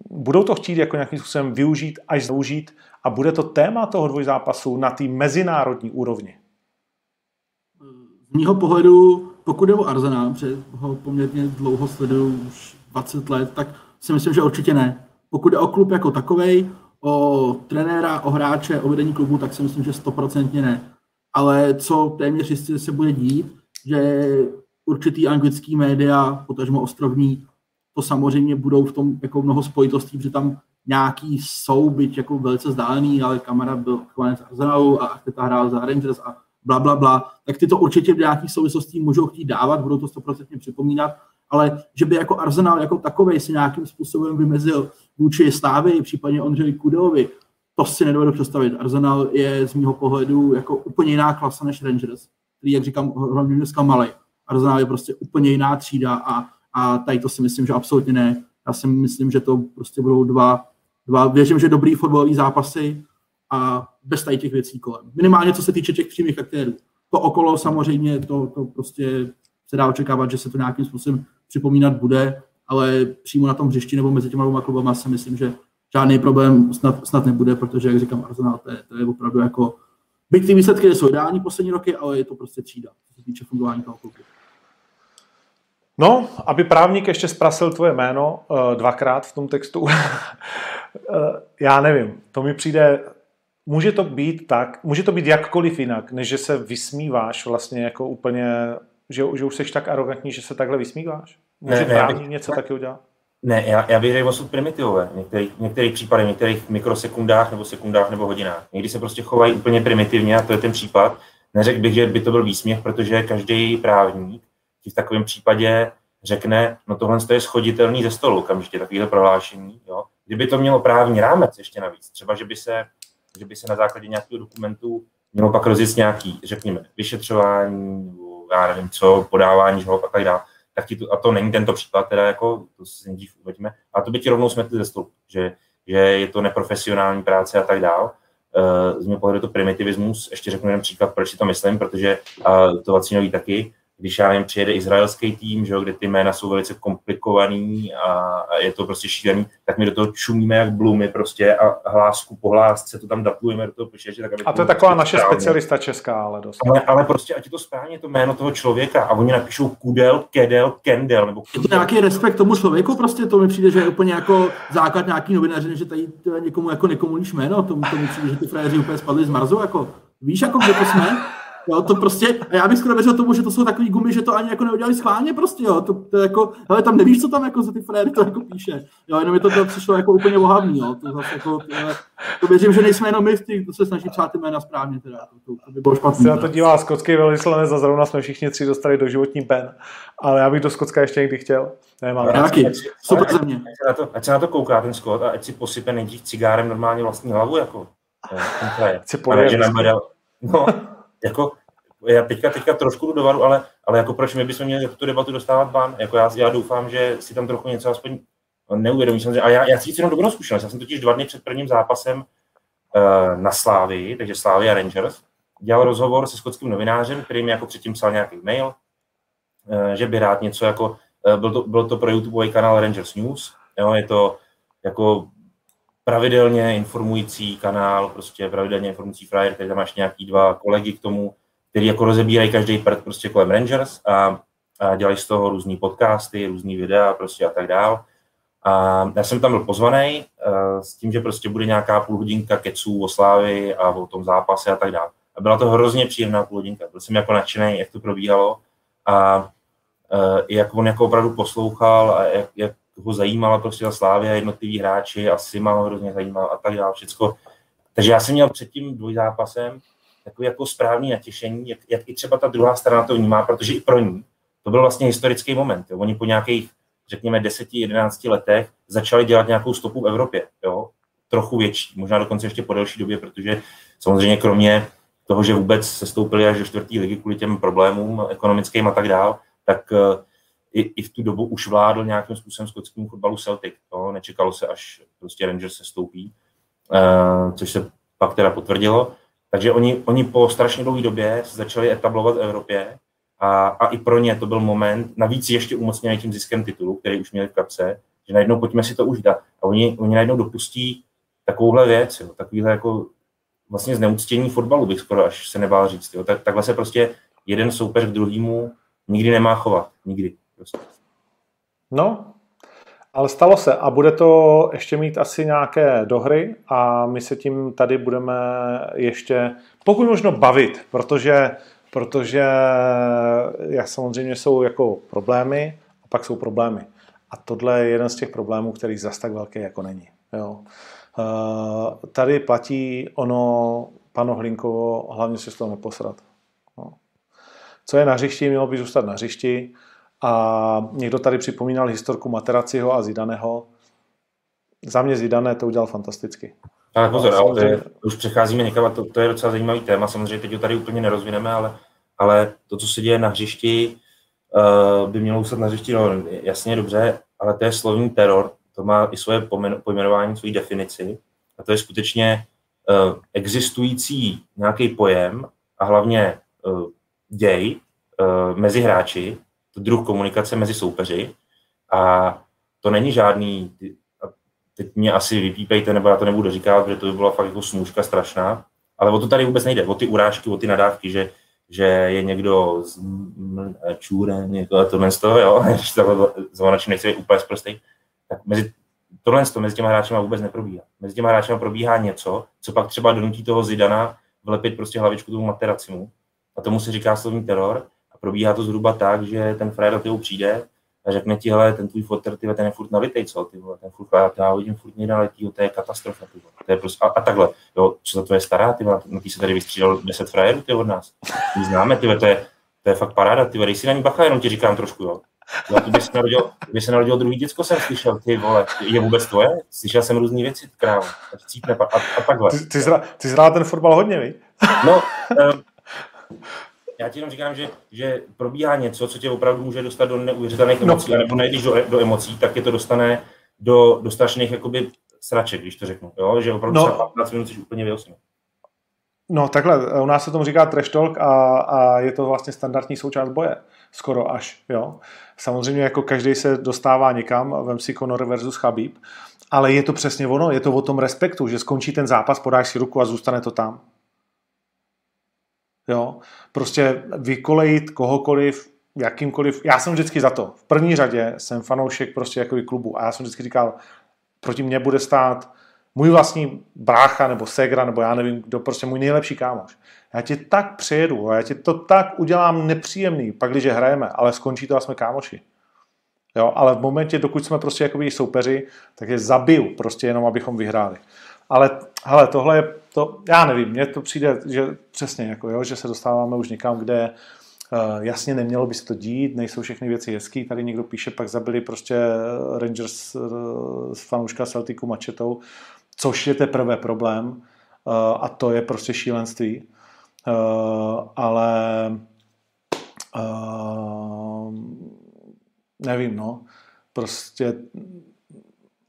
budou to chtít jako nějakým způsobem využít až zaužít a bude to téma toho dvojzápasu na té mezinárodní úrovni. Z mýho pohledu, pokud jde o Arsenal, protože ho poměrně dlouho sleduju, už 20 let, tak si myslím, že určitě ne. Pokud jde o klub jako takovej, o trenéra, o hráče, o vedení klubu, tak si myslím, že 100% ne. Ale co téměř jistě se bude dít, že určitý anglický média, potažmo ostrovní, to samozřejmě budou v tom jako mnoho spojitostí, protože tam nějaký jsou, byť jako velice vzdálený, ale Kamara byl konec Arsenalu a teď hrál za Rangers a blablabla, bla, bla, tak ty to určitě v nějakých souvislostí můžou chtít dávat, budou to 100% připomínat, ale že by jako Arsenal jako takovej si nějakým způsobem vymezil vůči Slavii, případně Ondřeji Kúdelovi, to si nedovedu představit. Arsenal je z mýho pohledu jako úplně jiná klasa než Rangers, který, jak říkám, hlavně dneska malej. Arsenal je prostě úplně jiná třída a tady to si myslím, že absolutně ne. Já si myslím, že to prostě budou dva věřím, že dobrý fotbalový zápasy a bez tady těch věcí kolem. Minimálně co se týče těch přímých aktérů. To okolo samozřejmě, to prostě se dá očekávat, že se to nějakým způsobem připomínat bude, ale přímo na tom hřišti nebo mezi těma dvěma klubama si myslím, že žádný problém snad nebude, protože, jak říkám, Arsenal to je opravdu jako byť ty výsledky jsou ideální poslední roky, ale je to prostě třída, co se týče fungování toho klubu. No, aby právník ještě zprasil tvoje jméno dvakrát v tom textu, já nevím, to mi přijde, může to být jakkoliv jinak, než že se vysmíváš vlastně jako úplně, že už seš tak arrogantní, že se takhle vysmíváš? Může právník něco taky udělat? Ne, já bych řekl osud primitivové. V některých případech, v některých mikrosekundách nebo hodinách. Někdy se prostě chovají úplně primitivně a to je ten případ. Neřekl bych, že by to byl výsměch, protože každý právník ti v takovém případě řekne, no tohle je shoditelný ze stolu, okamžitě takovýhle prohlášení. Jo? Kdyby to mělo právní rámec ještě navíc, třeba že by se na základě nějakého dokumentu mělo pak rozjet nějaký, řekněme, vyšetřování, nebo já nevím co, podávání žalob a tak dále. A to není tento případ, teda jako, to si nejdřív uveďme, a to by ti rovnou smetli ze stolu, že je to neprofesionální práce a tak dál. Z mého pohledu to primitivismus, ještě řeknu jeden příklad, proč si to myslím, protože to Vacinoví taky, když já jim přijede izraelský tým, že jo, kde ty jména jsou velice komplikovaný a je to prostě šílený, tak my do toho čumíme jak blumy prostě a hlásku po hlásce to tam datujeme do toho počítače. A to je taková naše správně. Specialista česká, ale dost. Ale prostě ať je to správně, je to jméno toho člověka a oni napíšou Kudel, Kedel, Kendel. Nebo Kudel. Je to nějaký respekt tomu člověku prostě, to mi přijde, že je úplně jako základ nějaký novinařiny, že tady někomu jako nekomuníš jméno, to mi přijde, že ty frajeři úplně spadli z Marzu, jako víš, jako kde to jsme? Jo, to prostě, a já bych skoro věřil tomu, že to jsou takový gumy, že to ani jako neudělali schválně prostě, jo, to jako, hele, tam nevíš, co tam jako za ty fréry to jako píše, jo, jenom mi to přišlo jako úplně ohavný, jo, to zase jako, to věřím, že nejsme jenom my v těch, kdo se snaží psát ty jména správně, teda, to by bylo špatný. Se na to dívá skotský velvyslanec a zrovna jsme všichni 3 dostali do životní ben, ale já bych do Skotska ještě někdy chtěl, nemám. Taky, super země. Ať se na to kouká ten Skot a ať si posype nejdřív cigárem normálně vlastní hlavu, jako, jako, já teďka trošku jdu do varu, ale jako proč my bychom měli tu debatu dostávat ban? Jako já doufám, že si tam trochu něco aspoň neuvědomí. Samozřejmě. A já si jenom dobrou zkušenost. Já jsem totiž 2 dny před prvním zápasem na Slavii, takže Slavia Rangers, dělal rozhovor se skotským novinářem, který mi jako předtím psal nějaký mail, že by rád něco jako, byl to pro YouTubeový kanál Rangers News, jo, je to jako pravidelně informující kanál, prostě pravidelně informující frajer, který tam máš nějaký 2 kolegy k tomu, který jako rozebírají každý prd prostě kolem Rangers a dělají z toho různý podcasty, různý videa prostě a tak dál. A já jsem tam byl pozvaný s tím, že prostě bude nějaká půlhodinka keců o Slávii a o tom zápase a tak dále. A byla to hrozně příjemná půlhodinka. Byl jsem jako nadšený, jak to probíhalo a jak on jako opravdu poslouchal a jak ho zajímala prostě ta Slávia, jednotliví hráči a Sima ho hrozně zajímal a tak dále, všecko. Takže já jsem měl před tím dvojzápasem takové jako správné natěšení, jak i třeba ta druhá strana to vnímá, protože i pro ní to byl vlastně historický moment. Jo. Oni po nějakých, řekněme, 10-11 letech začali dělat nějakou stopu v Evropě. Jo. Trochu větší, možná dokonce ještě po delší době, protože samozřejmě kromě toho, že vůbec se stoupili až do čtvrtý ligy kvůli těm problémům ekonomickým a tak dál, tak i v tu dobu už vládl nějakým způsobem skotskému fotbalu Celtic. Jo. Nečekalo se, až prostě Rangers se stoupí, což se pak teda potvrdilo. Takže oni po strašně dlouhé době se začali etablovat v Evropě a i pro ně to byl moment, navíc ještě umocněný tím ziskem titulu, který už měli v kapse, že najednou pojďme si to už dát. A oni najednou dopustí takovouhle věc, jo, takovýhle jako vlastně zneuctění fotbalu, bych skoro až se nebál říct. Jo. Takhle se prostě jeden soupeř k druhému nikdy nemá chovat. Nikdy. Prostě. No, ale stalo se a bude to ještě mít asi nějaké dohry a my se tím tady budeme ještě pokud možno bavit, protože jak samozřejmě jsou jako problémy a pak jsou problémy. A tohle je jeden z těch problémů, který zas tak velký jako není. Jo. Tady platí ono panu Hlinkovo, hlavně si s toho neposrat. No. Co je na hřišti, mělo by zůstat na hřišti. A někdo tady připomínal historku Materazziho a Zidaneho. Za mě Zidane to udělal fantasticky. Tak pozor, samozřejmě... už přecházíme někam, to je docela zajímavý téma, samozřejmě teď ho tady úplně nerozvineme, ale to, co se děje na hřišti, by mělo zůstat na hřišti, no jasně, dobře, ale to je slovní teror, to má i svoje pojmenování, svoji definici a to je skutečně existující nějaký pojem a hlavně děj mezi hráči, druh komunikace mezi soupeři a to není žádný, teď mě asi vypípejte, nebo já to nebudu říkat, protože to by byla fakt jako smůška strašná, ale o to tady vůbec nejde, o ty urážky, o ty nadávky, že je někdo z čůren, jako tohle z toho, jo, zvonačím nechci být úplně zprostej, tak tohle z toho mezi těma hráčima vůbec neprobíhá. Mezi těma hráčima probíhá něco, co pak třeba donutí toho Zidana vlepit prostě hlavičku tomu Materazzimu a tomu se říká slovní teror. Probíhá to zhruba tak, že ten frajer do těho přijde a řekne ti, hele, ten tvůj fotr, ty ten je furt nalitej, co, ty vole, ten furt, já hodím furt nenaletýho, to je katastrofa, ty vole, to je prostě, a takhle, jo, co za to je stará, ty vole, na tý se tady vystřídalo 10 frajerů, ty od nás, my známe, ty vole, to je fakt paráda, ty vole, dej si na ní bacha, jenom ti říkám trošku, jo, kdyby se narodilo druhý děcko, jsem slyšel, ty vole, je vůbec tvoje? Slyšel jsem různý věci, krávo, chcípne, a takhle. Ty zrál ten fotbal hodně, víš? No, já ti jenom říkám, že probíhá něco, co tě opravdu může dostat do neuvěřitelných emocí, nebo nejdeš do emocí, tak je to dostane do strašných jakoby sraček, když to řeknu, jo? Že opravdu se 15 minut jsi úplně vyosný. No takhle, u nás se tomu říká trash talk a je to vlastně standardní součást boje, skoro až, jo. Samozřejmě jako každý se dostává někam, vem si Conor versus Khabib, ale je to přesně ono, je to o tom respektu, že skončí ten zápas, podáš si ruku a zůstane to tam. Jo, prostě vykolejit kohokoliv, jakýmkoliv, já jsem vždycky za to. V první řadě jsem fanoušek prostě jakoby klubu a já jsem vždycky říkal, proti mně bude stát můj vlastní brácha nebo ségra, nebo já nevím kdo, prostě můj nejlepší kámoš. Já tě tak přejedu, já tě to tak udělám nepříjemný, pak když hrajeme, ale skončí to a jsme kámoši. Jo, ale v momentě, dokud jsme prostě jakoby soupeři, tak je zabiju prostě jenom, abychom vyhráli. Ale hele, tohle je to, já nevím, mně to přijde, že přesně jako, jo, že se dostáváme už někam, kde jasně nemělo by se to dít, nejsou všechny věci hezký, tady někdo píše, pak zabili prostě Rangers z fanouška Celticu mačetou, což je teprve problém a to je prostě šílenství, ale nevím, no, prostě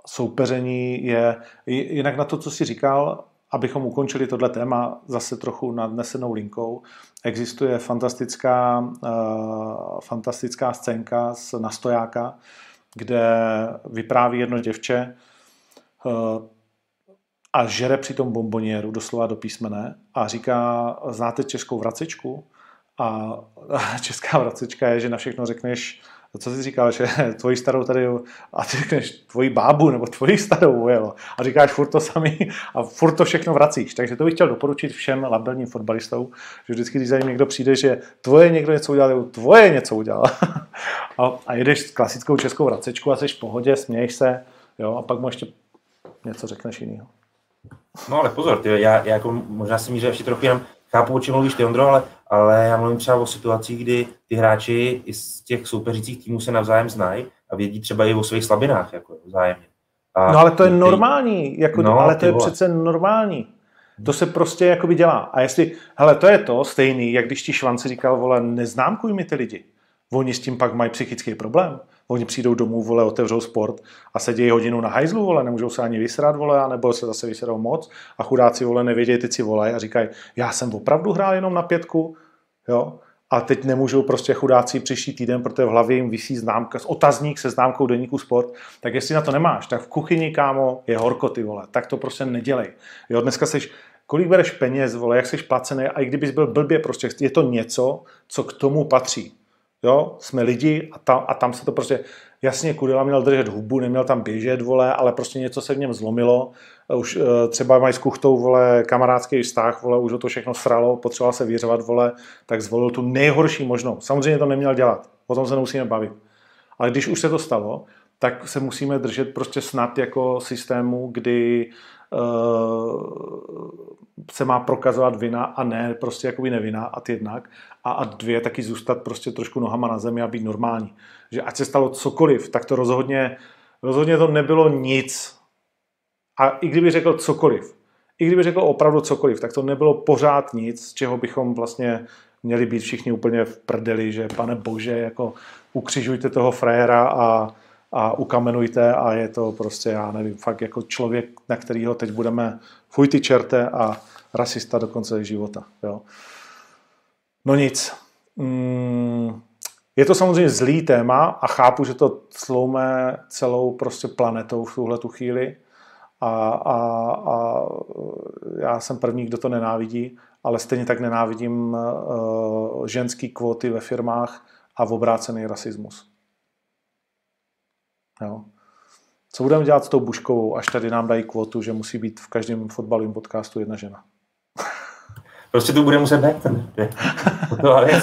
soupeření je, jinak na to, co jsi říkal, abychom ukončili tohle téma zase trochu nadnesenou linkou, existuje fantastická scénka z Nastojáka, kde vypráví jedno děvče a žere při tom bomboněru, doslova do písmene, a říká, znáte českou vracečku? A česká vracečka je, že na všechno řekneš co jsi říkal, že tvoji starou tady, a ty řekneš tvoji bábu nebo tvoji starou, jelo, a říkáš furt to samý a furt to všechno vracíš. Takže to bych chtěl doporučit všem labelním fotbalistům, že vždycky, když za jim někdo přijde, že tvoje někdo něco udělal, nebo tvoje něco udělal a jedeš s klasickou českou vracečku a jsi v pohodě, směješ se, jo, a pak mu ještě něco řekneš jiného. No ale pozor, ty, já jako možná si mířil ještě trochu jenom, chápu, o čem mluvíš ty, Ondro, ale já mluvím třeba o situacích, kdy ty hráči i z těch soupeřících týmů se navzájem znají a vědí třeba i o svých slabinách, jako vzájemně. A no ale to je normální, jako, no, ale to je přece normální. To se prostě jakoby dělá. A jestli, hele, to je to stejný, jak když ti Švanci říkal, vole, neznámkuj mi ty lidi. Oni s tím pak mají psychický problém. Oni přijdou domů, vole, otevřou sport a sedějí hodinu na hajzlu, vole, nemůžou se ani vysrat, vole, nebo se zase vyserou moc a chudáci, vole, nevědějí, ty si volají a říkají, já jsem opravdu hrál jenom na 5, jo, a teď nemůžou prostě chudáci příští týden, protože v hlavě jim visí známka, otazník se známkou deníku Sport, tak jestli na to nemáš, tak v kuchyni, kámo, je horko, ty vole, tak to prostě nedělej. Jo, dneska seš, kolik bereš peněz, vole, jak jsi placený, a i kdybys byl blbě, prostě je to něco, co k tomu patří. Jo, jsme lidi a tam se to prostě, jasně, Kudela měl držet hubu, neměl tam běžet, vole, ale prostě něco se v něm zlomilo, už třeba mají s Kuchtou, vole, kamarádský vztah, vole, už ho to všechno sralo, potřeboval se vyřvat, vole, tak zvolil tu nejhorší možnou. Samozřejmě to neměl dělat, o tom se nemusíme bavit. Ale když už se to stalo, tak se musíme držet prostě snad jako systému, kdy se má prokazovat vina a ne prostě jakoby nevina a jednak a dvě taky zůstat prostě trošku nohama na zemi a být normální. Že ať se stalo cokoliv, tak to rozhodně to nebylo nic. A i kdyby řekl cokoliv, i kdyby řekl opravdu cokoliv, tak to nebylo pořád nic, z čeho bychom vlastně měli být všichni úplně v prdeli, že pane bože, jako ukřižujte toho frajera a ukamenujte a je to prostě, já nevím, fakt jako člověk, na kterýho teď budeme fuj ty čerte a rasista do konce života. Jo. No nic. Je to samozřejmě zlý téma a chápu, že to tloume celou prostě planetou v tuhletu chvíli a já jsem první, kdo to nenávidí, ale stejně tak nenávidím ženský kvóty ve firmách a obrácený rasismus. Jo. Co budeme dělat s tou Buškovou, až tady nám dají kvotu, že musí být v každém fotbalovém podcastu jedna žena? Prostě tu bude muset být. Podle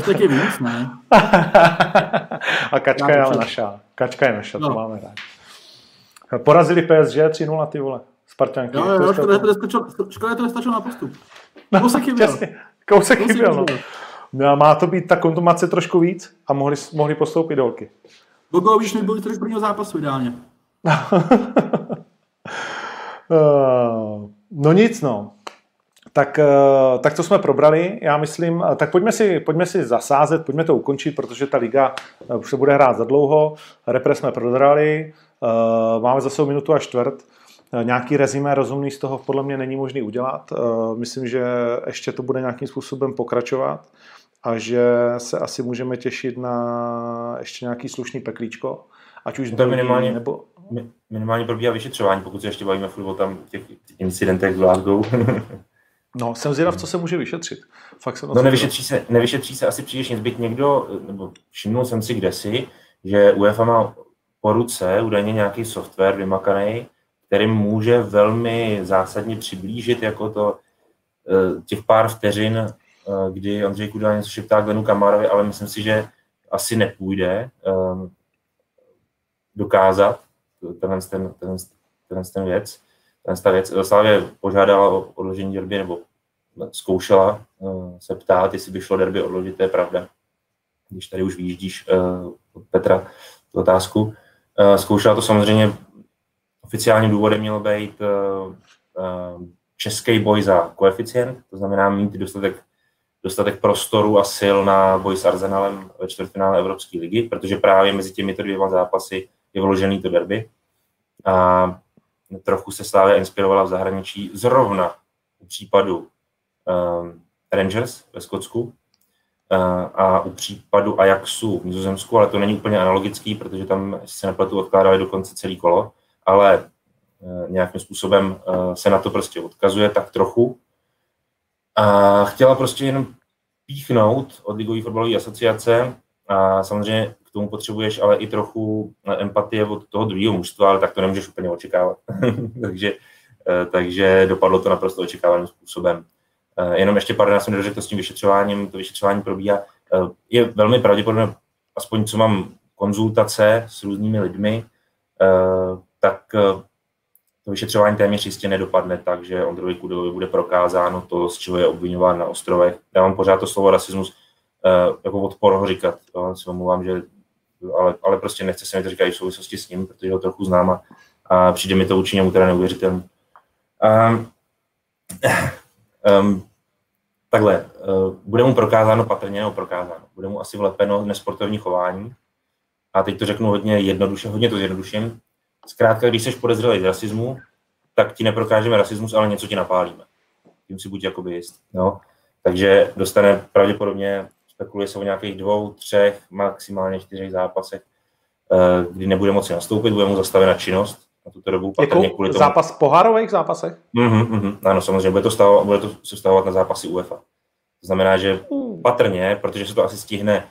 to je víc, ne? A Kačka je ale naša. Kačka je naša, no. To máme rád. Porazili PSG 3-0, ty vole. Spartanky. Jo, škoda, to nestačilo na postup. Kousek chyběl, no. No, má to být ta kontumace trošku víc a mohli postoupit dolky. Bogo, už nebyl trošku prvního zápasu ideálně. No nic, no. Tak to jsme probrali, já myslím, tak pojďme si zasázet, pojďme to ukončit, protože ta liga už se bude hrát za dlouho, repre jsme prodrali, máme zase 1:15. Nějaký rezime rozumný z toho podle mě není možný udělat. Myslím, že ještě to bude nějakým způsobem pokračovat a že se asi můžeme těšit na ještě nějaký slušný peklíčko. Ať už to minimálně, nebo... minimálně probíhá vyšetřování, pokud se ještě bavíme furt o tam těch incidentech v Glasgow. No, jsem zvědav, co se může vyšetřit. Fakt jsem nevyšetří se asi příliš nic, byť někdo, nebo všimnul jsem si kdesi, že UEFA má po ruce údajně nějaký software vymakaný, který může velmi zásadně přiblížit jako to těch pár vteřin, kdy Ondřej Kúdela něco šeptá Glenu Kamarovi, ale myslím si, že asi nepůjde dokázat tenhle věc. Slavia požádala o odložení derby, nebo zkoušela se ptát, jestli by šlo derby odložit, to je pravda. Když tady už vyjíždíš od Petra tu otázku. Zkoušela to samozřejmě, oficiálním důvodem mělo být český boj za koeficient, to znamená mít dostatek prostoru a sil na boj s Arsenalem ve čtvrtfinále Evropské ligy, protože právě mezi těmito dvěma zápasy je vložený to derby. A trochu se Slavia inspirovala v zahraničí zrovna u případu Rangers ve Skotsku a u případu Ajaxu v Nizozemsku, ale to není úplně analogický, protože tam se nepletu odkládali dokonce celý kolo, ale nějakým způsobem se na to prostě odkazuje tak trochu. A chtěla prostě jenom píchnout od Ligové fotbalové asociace A samozřejmě k tomu potřebuješ ale i trochu empatie od toho druhého mužstva, ale tak to nemůžeš úplně očekávat. takže dopadlo to naprosto očekávaným způsobem. Jenom ještě pár dní jsem nedořekl to s tím vyšetřováním, to vyšetřování probíhá. Je velmi pravděpodobně, aspoň co mám konzultace s různými lidmi, tak to vyšetřování téměř jistě nedopadne, takže Ondrovi Kúdelovi bude prokázáno to, z čeho je obviňován na ostrovech. Já mám pořád to slovo rasismus jako odpor ho říkat, se omluvám, že, ale prostě nechce se mi to říkat i v souvislosti s ním, protože ho trochu znám a přijde mi to určitě mu teda neuvěřitelný. Bude mu prokázáno patrně nebo prokázáno, bude mu asi vlepeno nesportovní chování a teď to řeknu hodně to zjednoduším. Zkrátka, když jsi podezřelý z rasismu, tak ti neprokážeme rasismus, ale něco ti napálíme. Tím si buď jakoby jist. No. Takže dostane pravděpodobně, spekuluje se o nějakých 2, 3, maximálně 4 zápasech, kdy nebude moci nastoupit, bude mu zastavena činnost na tuto dobu. Jako zápas pohárových zápasech? Ano, samozřejmě, bude to se vztahovat na zápasy UEFA. To znamená, že patrně, protože se to asi stihne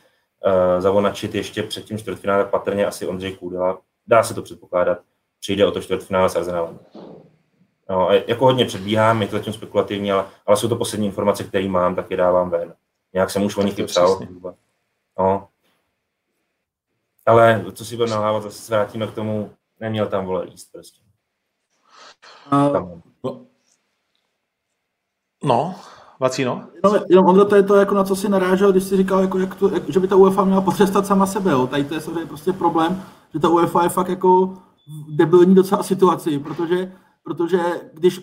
zavonačit ještě před tím čtvrtfinále, patrně asi Ondřej Kúdela, dá se to předpokládat, přijde o to čtvrtfinále s Arsenalem. No, jako hodně předbíhám, je to zatím spekulativní, ale jsou to poslední informace, které mám, tak je dávám ven. Nějak jsem už o nich i psal. No. Ale co si budeme nahávat, zase se vrátíme k tomu, neměl tam vole líst prostě. Vacíno? Jenom Ondro, to je to, jako na co si narážel, když jsi říkal, jako, že by ta UEFA měla potrestat sama sebe. Jo. Tady to je prostě problém, že ta UEFA je fakt jako v debilní docela situaci, protože když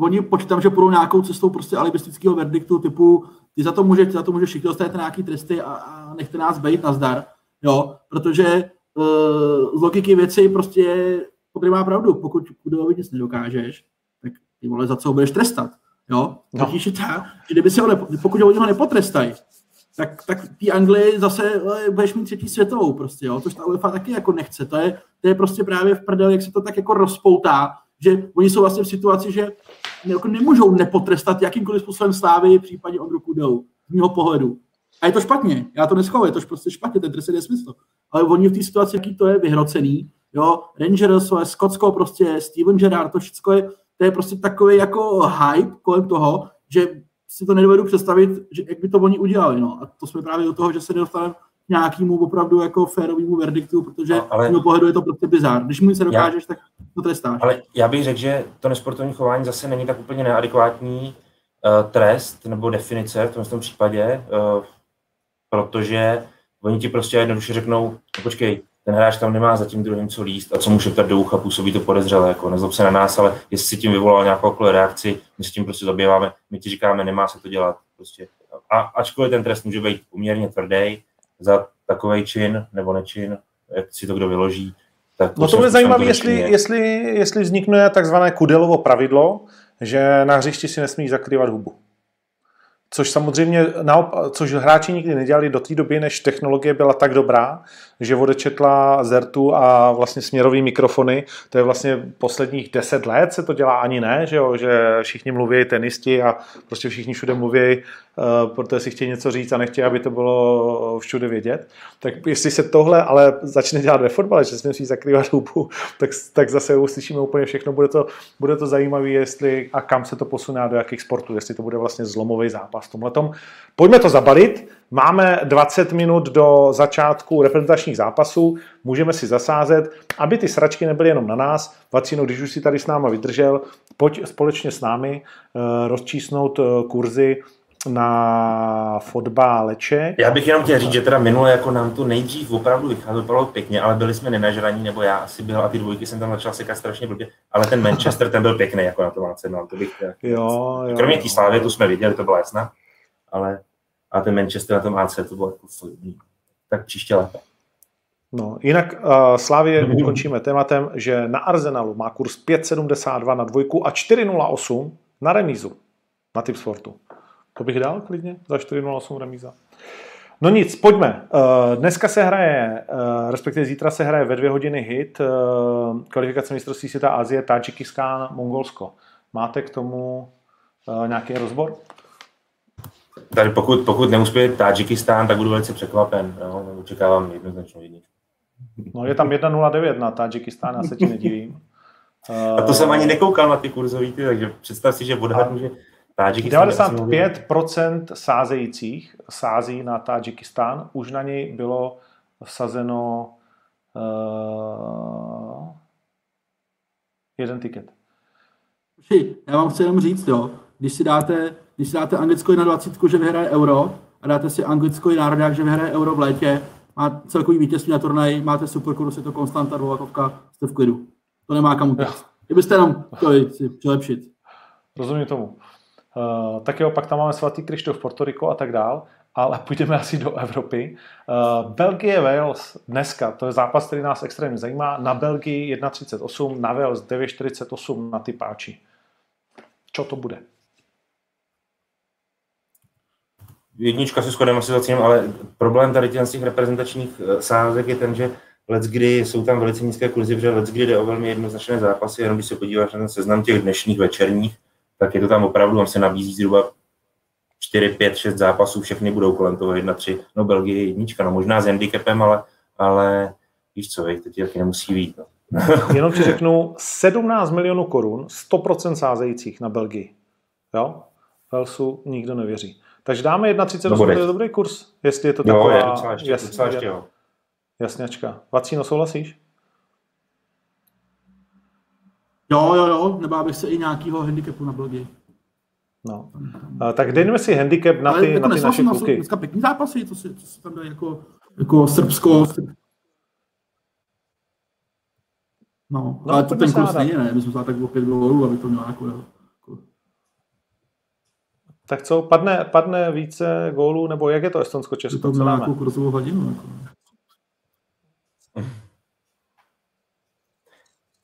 oni počítám, že půjdou nějakou cestou prostě alibistického verdiktu typu ty za to může všichni dostanete nějaký tresty a nechte nás bejt nazdar, jo, protože z logiky věci prostě Podry má pravdu, pokud Kúdelovi nic nedokážeš, tak ty vole za co ho budeš trestat, jo, no. Pokud ho nepotrestají, tak ty Anglii zase budeš mít 3. světovou prostě, jo, což ta UEFA taky jako nechce, to je prostě právě v prdeli, jak se to tak jako rozpoutá, že oni jsou vlastně v situaci, že jako nemůžou nepotrestat jakýmkoliv způsobem Slávy, případně Ondru Kúdelu, z mýho pohledu. A je to špatně, já to neschovu, je to prostě špatně, ten trest je nesmysl. Ale oni v té situaci, jaký to je vyhrocený, jo, Rangers, Skotsko prostě, Steven Gerrard, to všechno je, to je prostě takový jako hype kolem toho, že si to nedovedu představit, že jak by to oni udělali, no. A to jsme právě do toho, že se nedostaneme nějakému opravdu jako férovému verdiktu, protože z mého pohledu je to prostě bizár. Když mu se dokážeš, tak to trestáš. Ale já bych řekl, že to nesportovní chování zase není tak úplně neadekvátní trest nebo definice v tom případě, protože oni ti prostě jednoduše řeknou, no počkej, ten hráč tam nemá za tím druhým co líst a co mu šeptat do ucha, působí to podezřelé, jako nezlob se na nás, ale jestli si tím vyvolal nějakou reakci, my se tím prostě zabýváme, my ti říkáme, nemá se to dělat. Prostě. A ačkoliv ten trest může být poměrně tvrdý za takovej čin nebo nečin, jak si to kdo vyloží. Tak no to bude zajímavé, jestli vznikne takzvané Kúdelovo pravidlo, že na hřišti si nesmí zakrývat hubu. Což samozřejmě, což hráči nikdy nedělali do té doby, než technologie byla tak dobrá, že odečetla zertu a vlastně směrový mikrofony. To je vlastně posledních 10 let se to dělá ani ne, že jo, že všichni mluví tenisti a prostě všichni všude mluví, protože si chtějí něco říct a nechtějí, aby to bylo všude vědět. Tak jestli se tohle ale začne dělat ve fotbale, že si musí zakrývat hubu, tak zase uslyšíme úplně všechno. Bude to zajímavé, jestli a kam se to posuná, do jakých sportů, jestli to bude vlastně zlomový zápas. V tomhletom. Pojďme to zabalit. Máme 20 minut do začátku reprezentačních zápasů. Můžeme si zasázet, aby ty sračky nebyly jenom na nás. Vacino, když už si tady s náma vydržel, pojď společně s námi rozčísnout kurzy na fotbal Leček. Já bych jenom chtěl říct, že teda minule jako nám to nejdřív opravdu vycházelo pěkně, ale byli jsme nenažraní, nebo já asi byl a ty dvojky jsem tam začal sekat strašně blbě, ale ten Manchester ten byl pěkný, jako na to máce, no, to bych chtěl. Jo. Kromě té Slávy, tu jsme viděli, to byla jasná, ale a ten Manchester na tom AC, to bylo jako tak příště lépe. No, jinak Slavii ukončíme tématem, že na Arsenalu má kurz 5,72 na dvojku a 4,08 na remízu na Tipsportu. To bych dal klidně za 4,08 remíza. No nic, pojďme. Dneska se hraje, respektive zítra se hraje ve 2 hodiny hit kvalifikace mistrovství světa Asie, Tadžikistán, Mongolsko. Máte k tomu nějaký rozbor? tady pokud neuspěje Tádžikistán, tak budu velice překvapen. No, očekávám jednoznačnou jedničku. No, je tam 1,09 na Tádžikistán, já se ti nedivím. A to jsem ani nekoukal na ty kurzový, takže představ si, že odhadnu, že Tádžikistán... 95% sázejících sází na Tádžikistán. Už na něj bylo vsazeno jeden tiket. Já vám chci jenom říct, jo, když si dáte Anglicko 21, že vyhraje Euro, a dáte si Anglicko i národák, že vyhraje Euro v létě, má celkový vítězství na turnaji, máte super kurz, je to Konstanta Dvovakovka, jste v klidu. To nemá kam utéct. Kdybyste jenom chtěli si přilepšit. Rozumím tomu. Tak jo, pak tam máme svatý Kryštof, Porto Rico a tak dál, ale půjdeme asi do Evropy. Belgie, Wales dneska, to je zápas, který nás extrémně zajímá. Na Belgii 1,38, na Wales 9,48 na typáči. Co to bude? Jednička si shodneme asi za cílem, ale problém tady těch reprezentačních sázek je ten, že leckdy jsou tam velice nízké kurzy, protože leckdy jde o velmi jednoznačné zápasy, jenom když se podíváš na ten seznam těch dnešních večerních, tak je to tam opravdu, tam se nabízí zhruba 4, 5, 6 zápasů, všechny budou kolem toho 1-3, no Belgie je jednička, no možná s handicapem, ale víš co, teď taky nemusí vít. No. Jenom ti řeknu, 17 milionů korun, 100% sázejících na Belgii, jo? Velsu nikdo nevěří. Takže dáme 1,38, to je dobrý kurz, jestli je to taková... Jo, docela ještě, jo. Jasňačka. Vacíno, souhlasíš? Jo, nebávám se i nějakého handicapu na Belgii. No. Tak dejme si handicap na ty, jako na ty naše kluky. Dneska pěkný zápasy, co se tam dají jako Srbsko. No, ale to ten kurz není, ne? My jsme vzali tak o 5 gólů, aby to mělo jako... Tak co, padne více gólů, nebo jak je to Estonsko-Česko? To mělo nějakou kurzovou hladinu,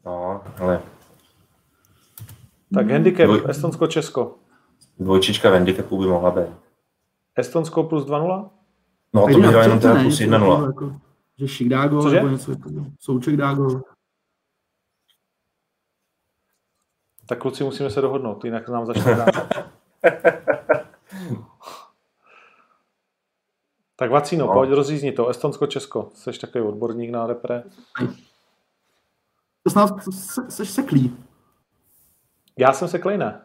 No, ale... Tak handicap, Estonsko-Česko. Dvojčička v handicapu by mohla být. Estonsko plus 2-0? No, to by dalo jenom teda plus 1-0. Jako, že Šik dá gol, nebo něco takového. Souček dá gol. Tak kluci, musíme se dohodnout, jinak nám začne dát. Tak Vacíno, pojď rozřízni to. Estonsko-Česko. Jseš takový odborník na repre. Jseš seklý. Já jsem seklý, ne?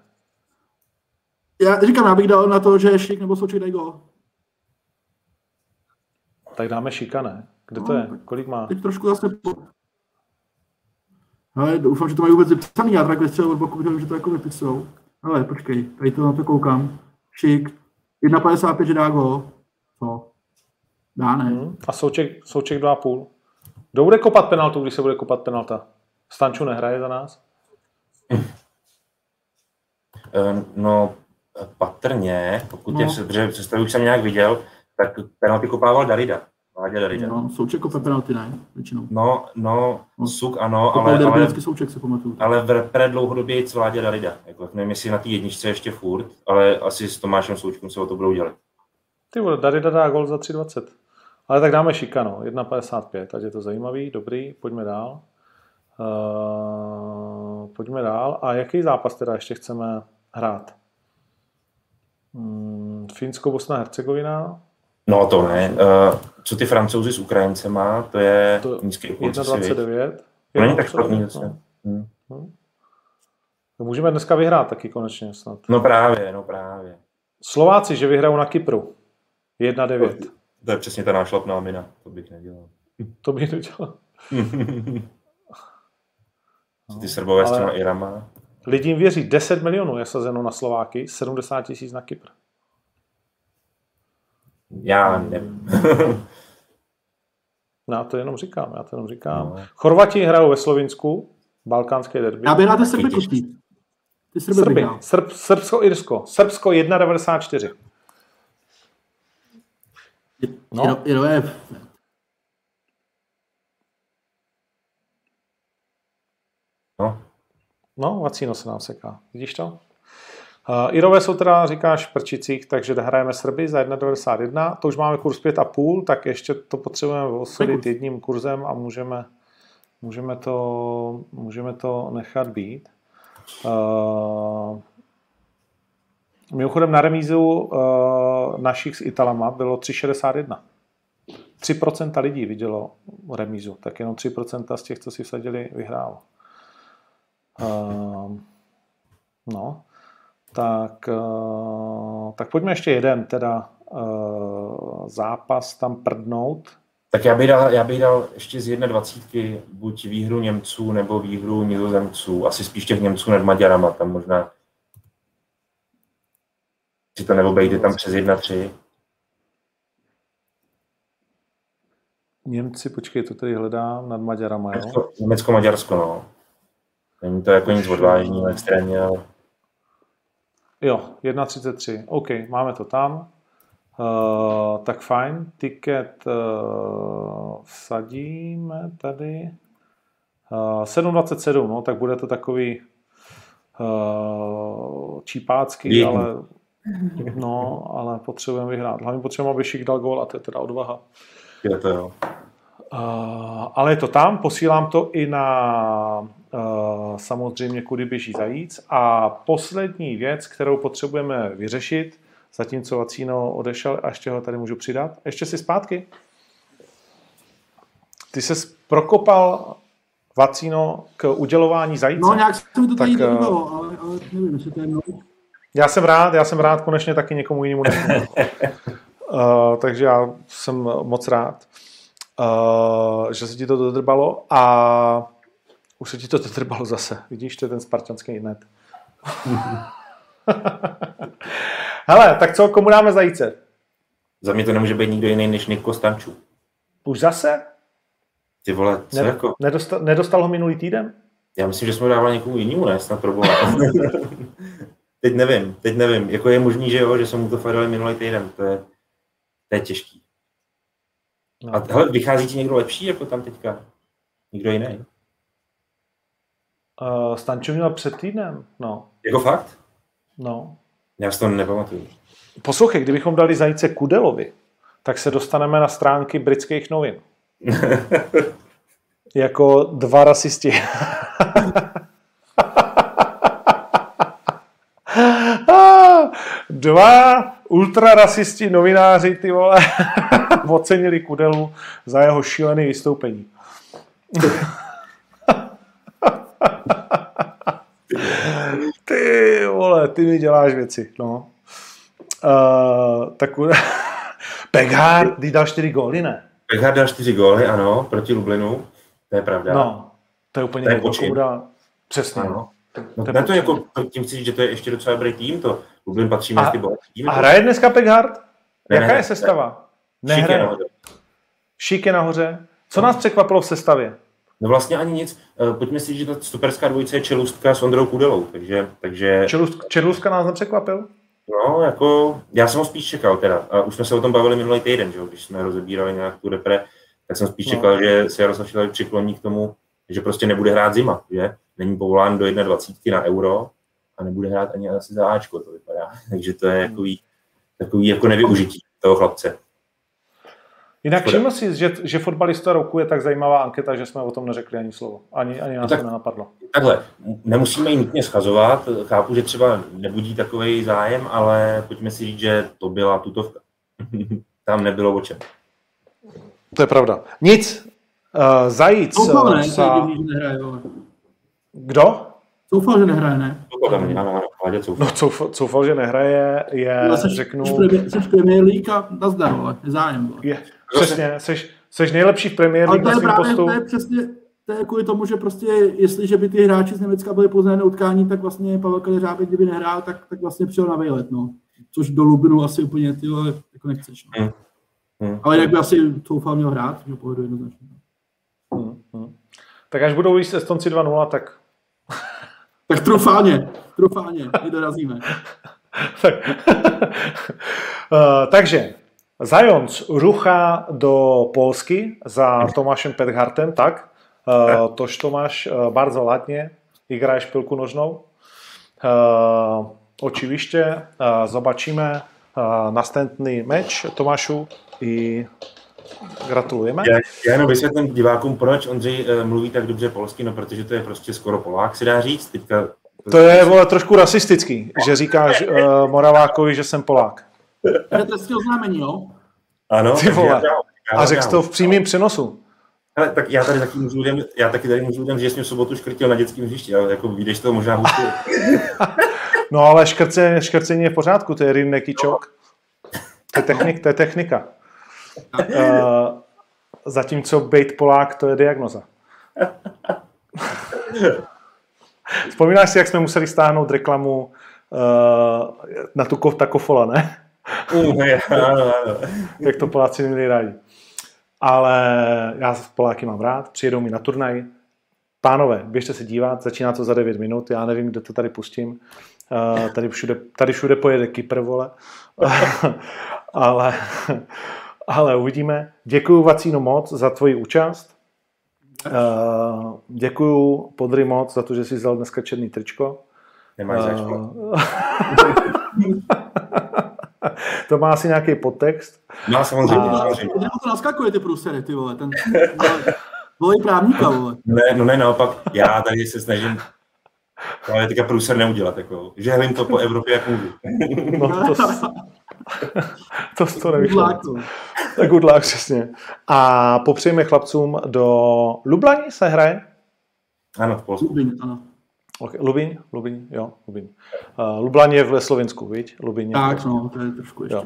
Já říkám, já bych dal na to, že Šik nebo Souček dají gol. Tak dáme Šika, ne? Kde to je? Kolik má? Teď trošku zase... Hele, doufám, že to mají vůbec vypsaný. Já tak vystřelil od boku, že to jako vypisou. Hele, počkej, tady to na to koukám. Šik, 1,55, že dá gol. Co? Dá, ne? A Souček 2,5. Kdo bude kopat penaltu, když se bude kopat penalta? Stanču nehraje za nás? No, patrně, pokud představuji, jsem nějak viděl, tak penalty kopával Darida. Vláďa Darida. No, Souček kope penalty, ne? Většinou. No, Suk ano, ale Souček se pamatuju. Ale v repre dlouhodobě jít Vláďa Darida. Jako, nevím, jestli na té jedničce ještě furt, ale asi s Tomášem Součkem se o to budou dělat. Ty vole, Darida dá gol za 3,20. Ale tak dáme šikanu, 1,55, takže je to zajímavý, dobrý, pojďme dál. Pojďme dál. A jaký zápas teda ještě chceme hrát? Finsko, Bosna, Hercegovina? No to ne. Co ty Francouzi s Ukrajincema, to je to nízký kurz. 1,29. To není tak špatný. Můžeme dneska vyhrát taky konečně snad. No právě. Slováci, že vyhrajou na Kypru. 1,9. To je přesně ta nášlapná mina. To bych nedělal. To bych nedělal. Ty Srbové s těma Irama. Lidím věří, 10 milionů je sazeno na Slováky, 70 tisíc na Kypr. Já nevím. Já to jenom říkám. No. Chorvati hrajou ve Slovinsku, balkánské derby. Já bych rád Srby kustí. Srbsko-Irsko. Srbsko 1,94. No. No, Vacíno se nám seká. Vidíš to? Irové jsou teda, říkáš, v prčicích, takže hrajeme Srby za 1,91. To už máme kurz 5,5, tak ještě to potřebujeme osvědit jedním kurzem a můžeme to nechat být. Mimochodem na remízu našich s Italama bylo 3,61. 3% lidí vidělo remízu, tak jenom 3% z těch, co si vsadili, vyhrálo. No, tak pojďme ještě jeden teda zápas tam prdnout. Tak já bych dal ještě z 21 buď výhru Němců nebo výhru Nizozemců. Asi spíš těch Němců nad Maďarama, tam možná si to neobejde tam přes 1,3. Němci, počkej, to tady hledám, nad Maďarama, jo? Německo-Maďarsko, no. Není to jako nic odvážného extrémně, ale... Jo, 1,33, OK, máme to tam. Tak fajn, tiket vsadíme tady. 7,27, no, tak bude to takový čípácký, Jím. Ale... No, ale potřebujeme vyhrát. Hlavně potřebujeme, aby Šik dal gól a to je teda odvaha. Je to, jo. Ale je to tam, posílám to i na samozřejmě Kudy běží zajíc. A poslední věc, kterou potřebujeme vyřešit, zatímco Vacíno odešel a ještě ho tady můžu přidat. Ještě si zpátky. Ty ses prokopal, Vacíno, k udělování zajíce. No, nějak se mi to tady nebylo, ale nevím, jestli to je mnou. Já jsem rád, konečně taky někomu jinému nevím. Takže já jsem moc rád, že se ti to dodrbalo a už se ti to dodrbalo zase. Vidíš, to je ten spartanský net. Hele, tak co, komu dáme zajíce? Za mě to nemůže být nikdo jiný než Niko Stančů. Už zase? Ty vole, co jako? Nedostal ho minulý týden? Já myslím, že jsme dávali někomu jinému, ne? Snad probovat. Teď nevím. Jako je možný, že jo, že jsem mu to fadali minulý týden. To je těžký. No. A hele, vychází ti někdo lepší jako tam teďka? Nikdo jiný? Stanču měl před týdnem, no. Jako fakt? No. Já si to nepamatuju. Poslouchej, kdybychom dali zajíce Kúdelovi, tak se dostaneme na stránky britských novin. Jako dva rasisti. Dva ultrarasisti novináři, ty vole, ocenili Kúdelu za jeho šílené vystoupení. Ty vole, ty mi děláš věci, no. Tak Pekhart, ty dal 4 góly, ne? Pekhart dal 4 góly, ano, proti Lublinu, to je pravda. No, to je úplně nejlepší. Přesně. Ano. No, na to jako, tím chci říct, že to je ještě docela dobrý tým, to Lublin patří mezi ty bohatší. A hraje dneska Pekhart? Jaká je sestava? Nehraje. Šík je nahoře. Co nás překvapilo v sestavě? No vlastně ani nic. Pojďme si říct, že ta stoperská dvojice je Čelustka s Ondrou Kúdelou. Takže... Čelustka nás nepřekvapil? No, jako, já jsem ho spíš čekal teda. A už jsme se o tom bavili minulý týden, že jo, když jsme rozebírali nějak tu repre, tak jsem spíš čekal, že se Jaroslav Šilavík přikloní k tomu, že prostě nebude hrát zima, že? Není povolán do 21 na Euro a nebude hrát ani asi za Ačko, to vypadá. Takže to je takový jako nevyužití toho chlapce. Jinak všiml jsi, že fotbalista roku je tak zajímavá anketa, že jsme o tom neřekli ani slovo. Ani nás to nenapadlo. Takhle, nemusíme ji nutně schazovat. Chápu, že třeba nebudí takovej zájem, ale pojďme si říct, že to byla tutovka. Tam nebylo o čem. To je pravda. Nic. Zajíc. Soufal, Kdo? Soufal, že nehraje, ne? No, Soufal, že nehraje, je, no, řeknu... Seš Premier League a nazdar, ale zájem. Přesně, seš nejlepší v Premier League na svým postu. To je přesně, to je kvůli tomu, že prostě, jestliže by ty hráči z Německa byli pozvané na utkání, tak vlastně Pavel Kadeřábek, kdyby nehrál, tak vlastně přijel na vejlet, no. Což do Lublinu asi úplně, ty ale jako nechceš, no. Ale jak by asi Soufal měl hrát, měl pohodu jednoznačně. Tak až budou jíst Estonci 2-0, tak... Tak trofáně, my dorazíme. Tak. Takže, Zajonc ruchá do Polsky za Tomášem Pethartem, tak? Tož Tomáš bardzo ladně hraje špilku nožnou. Očiviště zobačíme następný meč Tomášu i... Gratulujeme. Já jenom vysvětlím divákům, proč Ondřej mluví tak dobře polsky, no protože to je prostě skoro Polák, se dá říct. Teďka To je, vole, trošku rasistický, že říkáš Moravákovi, že jsem Polák. To je trestní oznámení, jo? Ano. Ty vole. A řekl to v přímém přenosu. Ale tak já tady taky můžu lidem, že jsem v sobotu škrtil na dětském hřišti, ale jako vyjdeš to možná hůstě. No ale škrcení je v pořádku, to je rýmnek i čok. To je technika. Zatímco bejt Polák, to je diagnoza. Vzpomínáš si, jak jsme museli stáhnout reklamu na tu kofola, ne? Jak to Poláci měli rádi. Ale já Poláky mám rád, přijedou mi na turnaj. Pánové, běžte se dívat, začíná to za 9 minut, já nevím, kde to tady pustím. Tady všude pojede Kypr, vole. Ale uvidíme. Děkuju, Vacíno, moc za tvoji účast. Děkuju, Podry, moc za to, že jsi vzal dneska černý tričko. Nemáš začko. To má asi nějaký podtext. No, samozřejmě. To naskakuje ty průsery, ty vole. Volej právníka, vole. Ne, naopak. Já tady se snažím teďka průser neudělat. Jako. Žehlím to po Evropě, jak můžu. No, to nevyšlo. Tak udlá, přesně. A popřejme chlapcům do Lublani se hraje? Ano, v Polsku. Lublin, ano. Okay. Lublin. Lublani je ve Slovinsku, viď? Lublin. Tak, no, to je trošku ještě. Jo.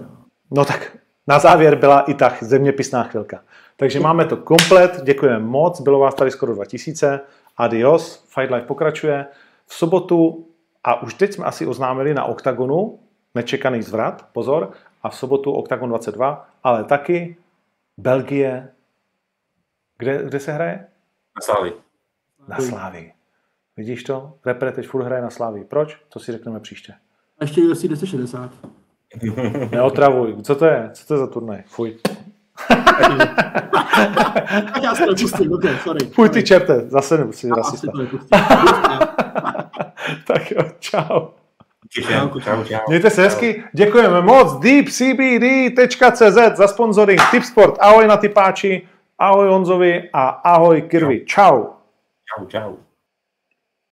No tak, na závěr byla i tak zeměpisná chvilka. Takže máme to komplet, děkujeme moc, bylo vás tady skoro 2000, adios, Fight Life pokračuje. V sobotu, a už teď jsme asi oznámili na Oktagonu, nečekaný zvrat, pozor, a v sobotu Oktagon 22, ale taky Belgie, kde se hraje? Na Slavii. Na Slavii. Vidíš to? Repre teď furt hraje na Slavii. Proč? To si řekneme příště. A ještě je asi 1060. Neotravuj. Co to je? Co to je za turnaj? Fuj. Tak já se nepustím, okay, sorry. Fuj ty čerte, zase nepustím rasista. Tak jo, čau. Čau. Mějte se hezky, děkujeme moc deepcbd.cz za sponsoring Tipsport, ahoj na tipáči, ahoj Honzovi a ahoj Kirvi, čau. Čau.